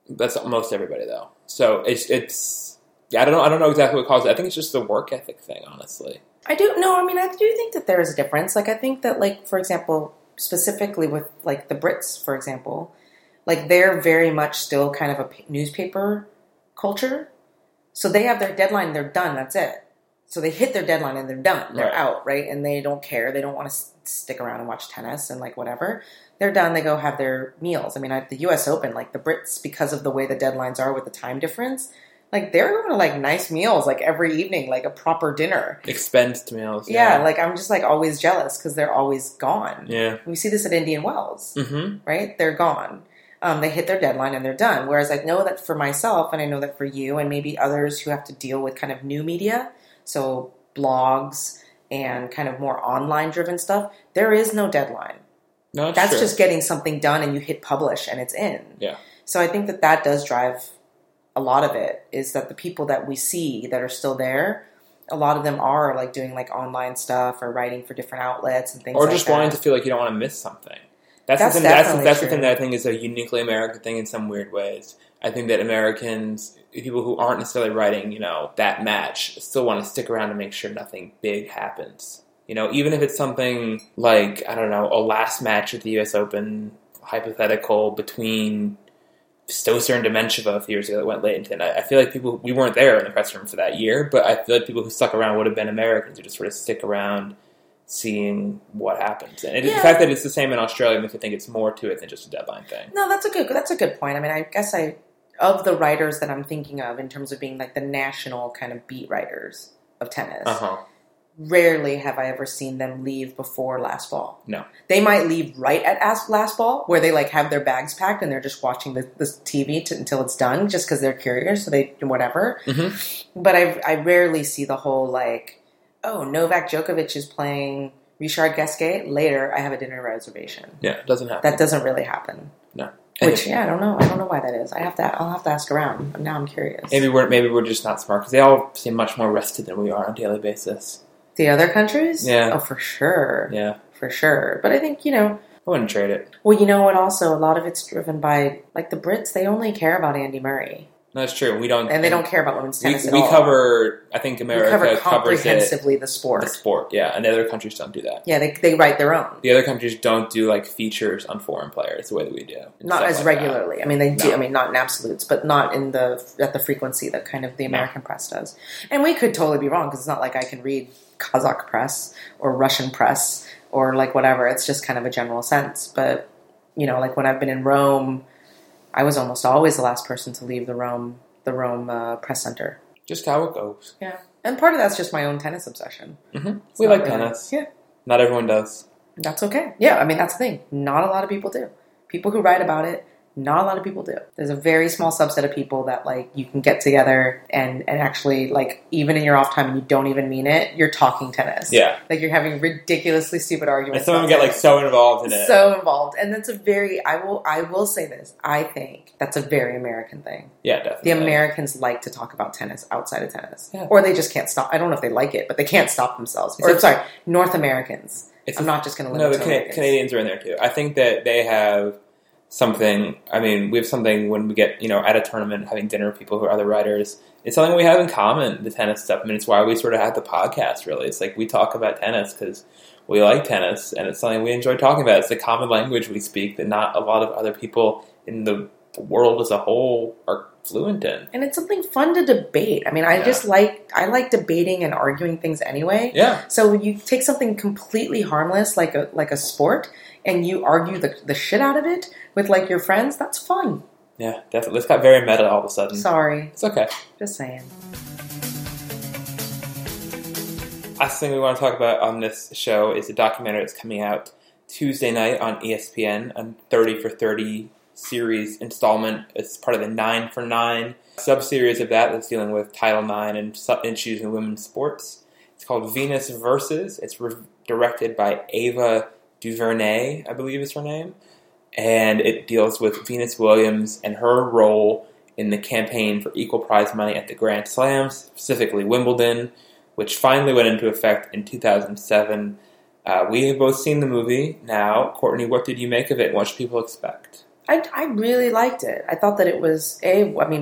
That's almost everybody, though. So it's yeah, I don't know exactly what caused it. I think it's just the work ethic thing, honestly. I do think that there is a difference. Like, I think that, like, for example, specifically with, like, the Brits, for example, like, they're very much still kind of a newspaper culture. So they have their deadline, they're done, that's it. So they hit their deadline and they're done. They're out, right? And they don't care. They don't want to stick around and watch tennis and, like, whatever. They're done. They go have their meals. I mean, at the U.S. Open, like, the Brits, because of the way the deadlines are with the time difference, like, they're going to, like, nice meals, like, every evening, like, a proper dinner. Expensed meals. Yeah, like, I'm just, like, always jealous because they're always gone. Yeah. We see this at Indian Wells, right? They're gone. They hit their deadline and they're done. Whereas I know that for myself, and I know that for you and maybe others who have to deal with kind of new media, so blogs and kind of more online-driven stuff, there is no deadline. No, that's just getting something done and you hit publish and it's in. Yeah. So I think that that does drive a lot of it, is that the people that we see that are still there, a lot of them are like doing like online stuff or writing for different outlets and things like that. Or just wanting to feel like you don't want to miss something. That's the thing that I think is a uniquely American thing in some weird ways. I think that Americans, people who aren't necessarily writing, you know, that match, still want to stick around to make sure nothing big happens. You know, even if it's something like, I don't know, a last match at the U.S. Open, hypothetical, between Stosur and Demencheva a few years ago that went late into it. And I feel like people, we weren't there in the press room for that year, but I feel like people who stuck around would have been Americans who just sort of stick around seeing what happens. And the fact that it's the same in Australia makes me think it's more to it than just a deadline thing. No, that's a good point. I mean, I guess of the writers that I'm thinking of in terms of being like the national kind of beat writers of tennis, rarely have I ever seen them leave before last fall. No. They might leave right at last fall, where they like have their bags packed and they're just watching the TV until it's done, just because they're curious, so they do whatever. Mm-hmm. But I rarely see the whole like, oh, Novak Djokovic is playing Richard Gasquet, later I have a dinner reservation. Yeah, it doesn't happen. That doesn't really happen. No. Which, I don't know. I don't know why that is. I'll have to ask around. Now I'm curious. Maybe we're just not smart, because they all seem much more rested than we are on a daily basis. The other countries? Yeah. Oh, for sure. Yeah. For sure. But I think, I wouldn't trade it. Well, you know what? Also, a lot of it's driven by, like, the Brits, they only care about Andy Murray. No, that's true. And they don't care about women's tennis at all. I think America covers comprehensively the sport. The sport, yeah. And the other countries don't do that. Yeah, they write their own. The other countries don't do, like, features on foreign players the way that we do. Not as regularly. That. I mean, they do. No. I mean, not in absolutes, but not in at the frequency that kind of the American press does. And we could totally be wrong, because it's not like I can read Kazakh press or Russian press or, like, whatever. It's just kind of a general sense. But, like, when I've been in Rome, I was almost always the last person to leave the Rome press center. Just how it goes. Yeah. And part of that's just my own tennis obsession. Mm-hmm. We like tennis. Yeah. Not everyone does. That's okay. Yeah. I mean, that's the thing. Not a lot of people do. People who write about it, not a lot of people do. There's a very small subset of people that, like, you can get together and actually, like, even in your off time and you don't even mean it, you're talking tennis. Yeah. Like, you're having ridiculously stupid arguments. And some of them get, like, so involved in it. So involved. And that's a very, I will say this, I think that's a very American thing. Yeah, definitely. The Americans like to talk about tennis outside of tennis. Yeah. Or they just can't stop. I don't know if they like it, but they can't stop themselves. Or, sorry, North Americans. I'm not just going to limit it to Americans. Canadians are in there, too. I think that they have something, I mean, we have something when we get, at a tournament, having dinner with people who are other writers. It's something we have in common, the tennis stuff. I mean, it's why we sort of have the podcast, really. It's like we talk about tennis because we like tennis, and it's something we enjoy talking about. It's the common language we speak that not a lot of other people in the world as a whole are fluent in. And it's something fun to debate. I mean, I like debating and arguing things anyway. Yeah. So you take something completely harmless, like a sport, and you argue the shit out of it with, like, your friends, that's fun. Yeah, definitely. This got very meta all of a sudden. Sorry. It's okay. Just saying. Last thing we want to talk about on this show is a documentary that's coming out Tuesday night on ESPN, on 30 for 30 series installment. It's part of the 9 for 9 sub-series of that's dealing with Title IX and issues in women's sports. It's called Venus Versus. It's directed by Ava DuVernay, I believe is her name, and it deals with Venus Williams and her role in the campaign for equal prize money at the Grand Slams, specifically Wimbledon, which finally went into effect in 2007. We have both seen the movie now. Courtney, what did you make of it? What should people expect? I really liked it. I thought that it was,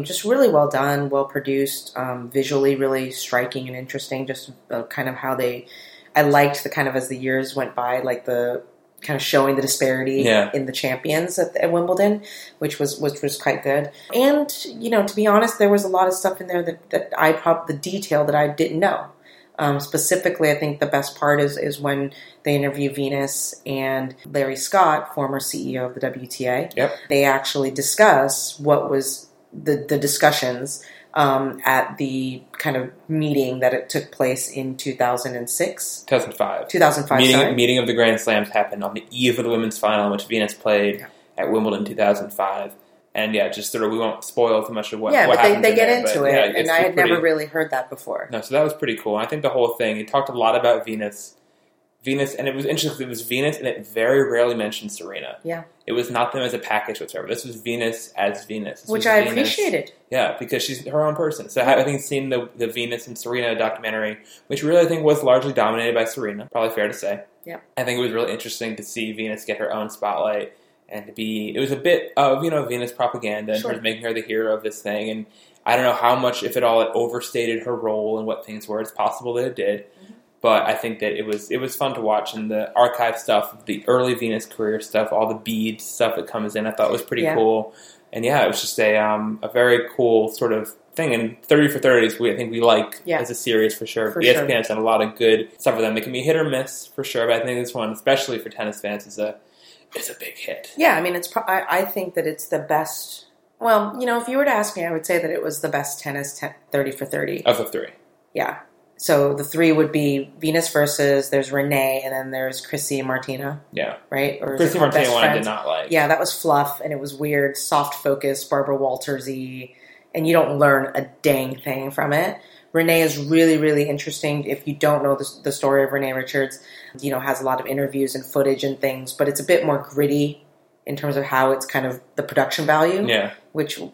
just really well done, well produced, visually really striking and interesting, just kind of how they... I liked the kind of, as the years went by, like the kind of showing the disparity in the champions at Wimbledon, which was quite good. And, to be honest, there was a lot of stuff in there that I probably, the detail that I didn't know. Specifically, I think the best part is when they interview Venus and Larry Scott, former CEO of the WTA. Yep. They actually discuss what was the discussions at the kind of meeting that it took place in 2005. Meeting of the Grand Slams happened on the eve of the women's final, in which Venus played at Wimbledon 2005. And just sort of, we won't spoil too much of what happens. They get into it, and I had never really heard that before. No, so that was pretty cool. I think the whole thing, it talked a lot about Venus, and it was interesting. It was Venus, and it very rarely mentioned Serena. Yeah, it was not them as a package whatsoever. This was Venus as Venus, which I appreciated. Yeah, because she's her own person. So I think seeing the Venus and Serena documentary, which really I think was largely dominated by Serena, probably fair to say. Yeah, I think it was really interesting to see Venus get her own spotlight and to be. It was a bit of Venus propaganda and sort of making her the hero of this thing. And I don't know how much, if at all, it overstated her role and what things were. It's possible that it did. Mm-hmm. But I think that it was fun to watch, and the archive stuff, the early Venus career stuff, all the bead stuff that comes in, I thought was pretty cool. And it was just a very cool sort of thing. And 30 for 30s, I think we like as a series for sure. The ESPN has done a lot of good stuff for them. It can be hit or miss for sure, but I think this one, especially for tennis fans, is a big hit. Yeah, I mean, I think that it's the best. Well, you know, if you were to ask me, I would say that it was the best tennis 30 for 30 of the three. Yeah. So the three would be Venus versus, there's Renee, and then there's Chrissy and Martina. Yeah. Right? Or Chrissy Martina one I did not like. Yeah, that was fluff, and it was weird, soft focus, Barbara Walters-y, and you don't learn a dang thing from it. Renee is really, really interesting. If you don't know the story of Renee Richards, you know, has a lot of interviews and footage and things, but it's a bit more gritty in terms of how it's kind of the production value. Yeah.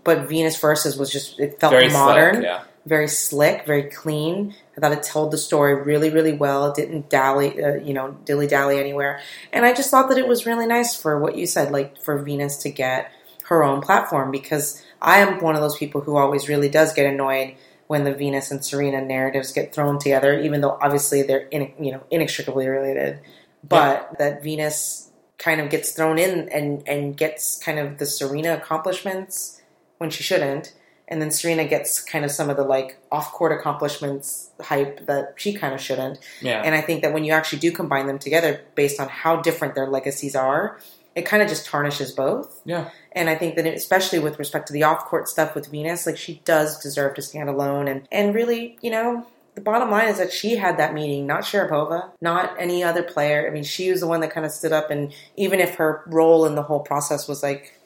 But Venus versus was just, it felt very modern. Slick, yeah. Very slick, very clean. I thought it told the story really, really well. It didn't dilly-dally anywhere. And I just thought that it was really nice for what you said, like for Venus to get her own platform, because I am one of those people who always really does get annoyed when the Venus and Serena narratives get thrown together, even though obviously they're inextricably related. But that Venus kind of gets thrown in and gets kind of the Serena accomplishments when she shouldn't. And then Serena gets kind of some of the, like, off-court accomplishments hype that she kind of shouldn't. Yeah. And I think that when you actually do combine them together based on how different their legacies are, it kind of just tarnishes both. Yeah. And I think that especially with respect to the off-court stuff with Venus, like, she does deserve to stand alone. And really, you know, the bottom line is that she had that meeting, not Sharapova, not any other player. I mean, she was the one that kind of stood up, and even if her role in the whole process was, like,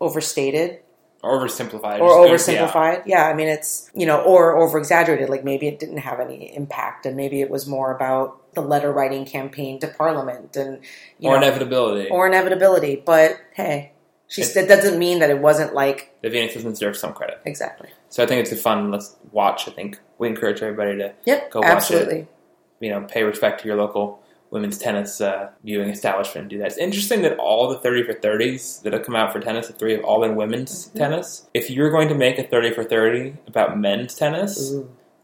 overstated... Or oversimplified. Yeah, I mean, it's, you know, or over-exaggerated. Like, maybe it didn't have any impact, and maybe it was more about the letter-writing campaign to Parliament. And inevitability. But, hey, that doesn't mean that it wasn't like... The Venus doesn't deserve some credit. Exactly. So I think it's a fun, let's watch, I think. We encourage everybody to go watch it. You know, pay respect to your local women's tennis viewing establishment and do that. It's interesting that all the 30 for 30s that have come out for tennis, the three have all been women's tennis. If you were going to make a 30 for 30 about men's tennis,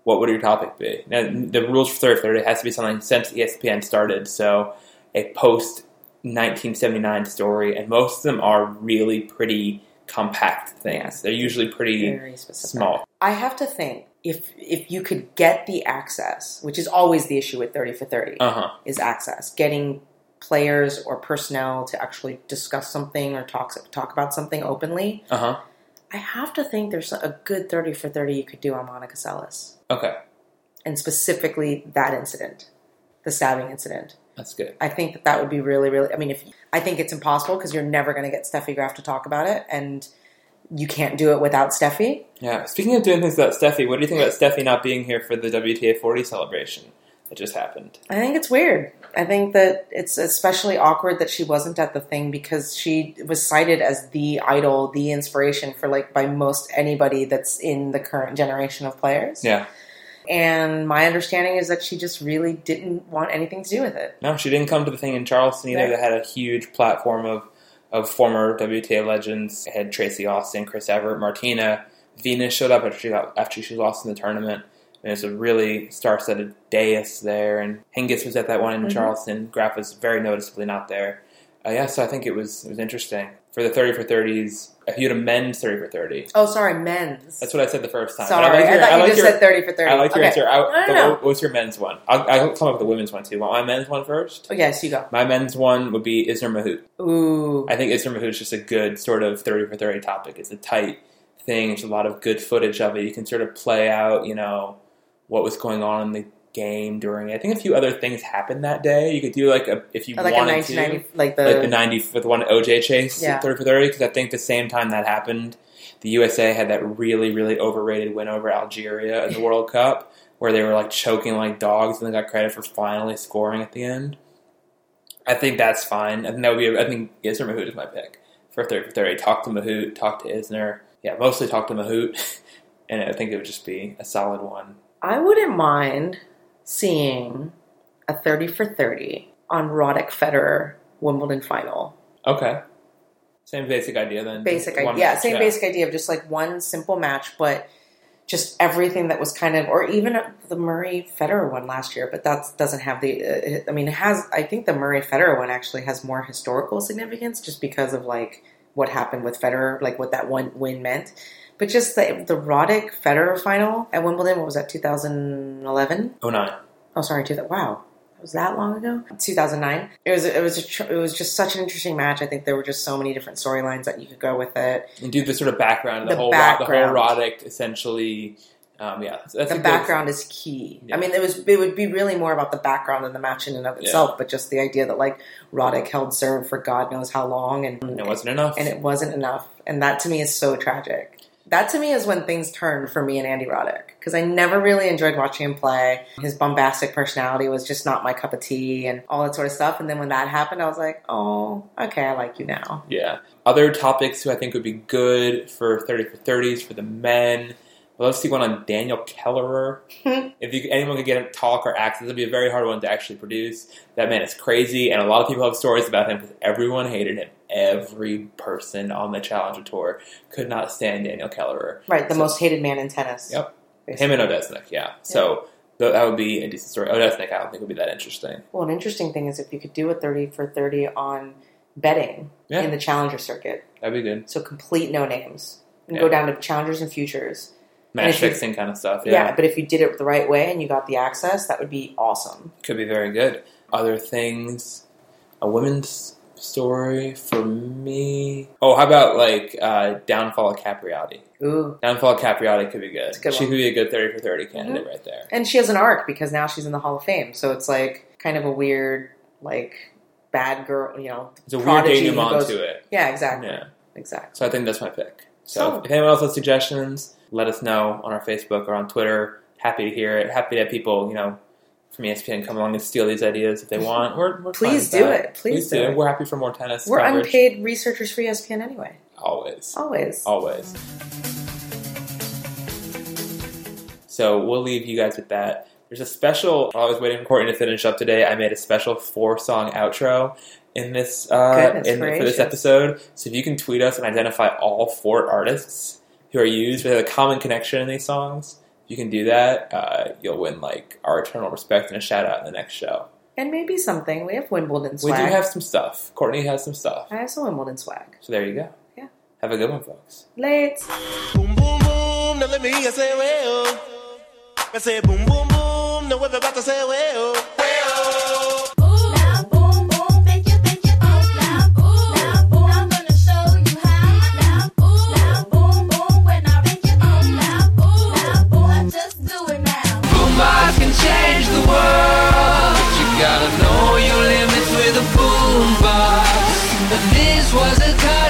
what would your topic be? Now, the rules for 30 for 30 has to be something since ESPN started, so a post-1979 story, and most of them are really pretty compact things. They're usually pretty small. I have to think, if you could get the access, which is always the issue with 30 for 30, is access. Getting players or personnel to actually discuss something or talk about something openly. I have to think there's a good 30 for 30 you could do on Monica Seles. Okay. And specifically that incident, the stabbing incident. That's good. I think that would be really, really... I mean, I think it's impossible because you're never going to get Steffi Graf to talk about it, and... You can't do it without Steffi. Yeah. Speaking of doing things without Steffi, what do you think about Steffi not being here for the WTA 40 celebration that just happened? I think it's weird. I think that it's especially awkward that she wasn't at the thing because she was cited as the idol, the inspiration for by most anybody that's in the current generation of players. Yeah. And my understanding is that she just really didn't want anything to do with it. No, she didn't come to the thing in Charleston either. That had a huge platform of former WTA legends. I had Tracy Austin, Chris Evert, Martina. Venus showed up after she lost in the tournament. And it's a really star-studded dais there. And Hingis was at that one in Charleston. Graf was very noticeably not there. So I think it was interesting. For the 30 for 30s, if you had a men's 30 for 30. Oh, sorry, men's. That's what I said the first time. Sorry, I thought you just said 30 for 30. I like your answer. What was your men's one? I'll come up with the women's one, too. Want my men's one first? Oh, yes, you go. My men's one would be Isner Mahut. Ooh. I think Isner Mahut is just a good sort of 30 for 30 topic. It's a tight thing. There's a lot of good footage of it. You can sort of play out, you know, what was going on in the game during it. I think a few other things happened that day. You could do the 90 with one OJ chase 30 for 30, because I think the same time that happened, the USA had that really, really overrated win over Algeria in the World Cup, where they were choking like dogs and they got credit for finally scoring at the end. I think that's fine. I think that would be. I think Isner Mahut is my pick for 30 for 30. Talk to Mahut, talk to Isner. Yeah, mostly talk to Mahut, and I think it would just be a solid one. I wouldn't mind seeing a 30 for 30 on Roddick Federer Wimbledon final. Okay. Same basic idea then. Basic idea. Basic idea of just one simple match, but just everything that was kind of, or even the Murray Federer one last year, but that doesn't have the, I mean, it has, I think the Murray Federer one actually has more historical significance just because of like what happened with Federer, like what that one win meant. But just the Roddick Federer final at Wimbledon, what was that, 2011? 09. Oh, sorry, wow. Was that long ago? 2009. It was just such an interesting match. I think there were just so many different storylines that you could go with it. And do the sort of background, the whole Roddick, essentially. The background is key. Yeah. I mean, it would be really more about the background than the match in and of itself, but just the idea that like Roddick held serve for God knows how long, and it wasn't enough. And it wasn't enough, and that to me is so tragic. That to me is when things turned for me and Andy Roddick, because I never really enjoyed watching him play. His bombastic personality was just not my cup of tea and all that sort of stuff. And then when that happened, I was like, oh, okay, I like you now. Yeah. Other topics who I think would be good for 30 for 30s for the men. Well, let's see one on Daniel Kellerer. Anyone could get him to talk or act, it would be a very hard one to actually produce. That man is crazy, and a lot of people have stories about him because everyone hated him. Every person on the Challenger Tour could not stand Daniel Kellerer. Right, the most hated man in tennis. Yep. Basically. Him and Odesnik, yeah. So that would be a decent story. Odesnik, I don't think would be that interesting. Well, an interesting thing is if you could do a 30 for 30 on betting in the Challenger circuit. That'd be good. So complete no names. And go down to Challengers and Futures. Match fixing kind of stuff, Yeah, but if you did it the right way and you got the access, that would be awesome. Could be very good. Other things, a women's story for me. Oh, how about like Downfall of Capriati? Ooh. Downfall of Capriati could be good. She could be a good 30 for 30 candidate right there. And she has an arc because now she's in the Hall of Fame. So it's like kind of a weird, like bad girl, you know. It's a weird denouement to it. Yeah, exactly. Yeah. Exactly. So I think that's my pick. So if anyone else has suggestions, let us know on our Facebook or on Twitter. Happy to hear it. Happy to have people, you know, from ESPN come along and steal these ideas if they want. We're Please do it. Please do it. We're happy for more tennis coverage. Unpaid researchers for ESPN anyway. Always. So we'll leave you guys with that. There's a special... I was waiting for Courtney to finish up today. I made a special 4-song outro for this episode. So if you can tweet us and identify all 4 artists who are used with a common connection in these songs, you can do that. You'll win like our eternal respect and a shout out in the next show. And maybe something. We have Wimbledon swag. We do have some stuff. Courtney has some stuff. I have some Wimbledon swag. So there you go. Yeah. Have a good one, folks. Late. Boom, boom, boom. Now let me hear you say, well. I say, boom, boom, boom. Now we're about to say, well. Change the world, but you gotta know your limits with a boombox. But this was a cut.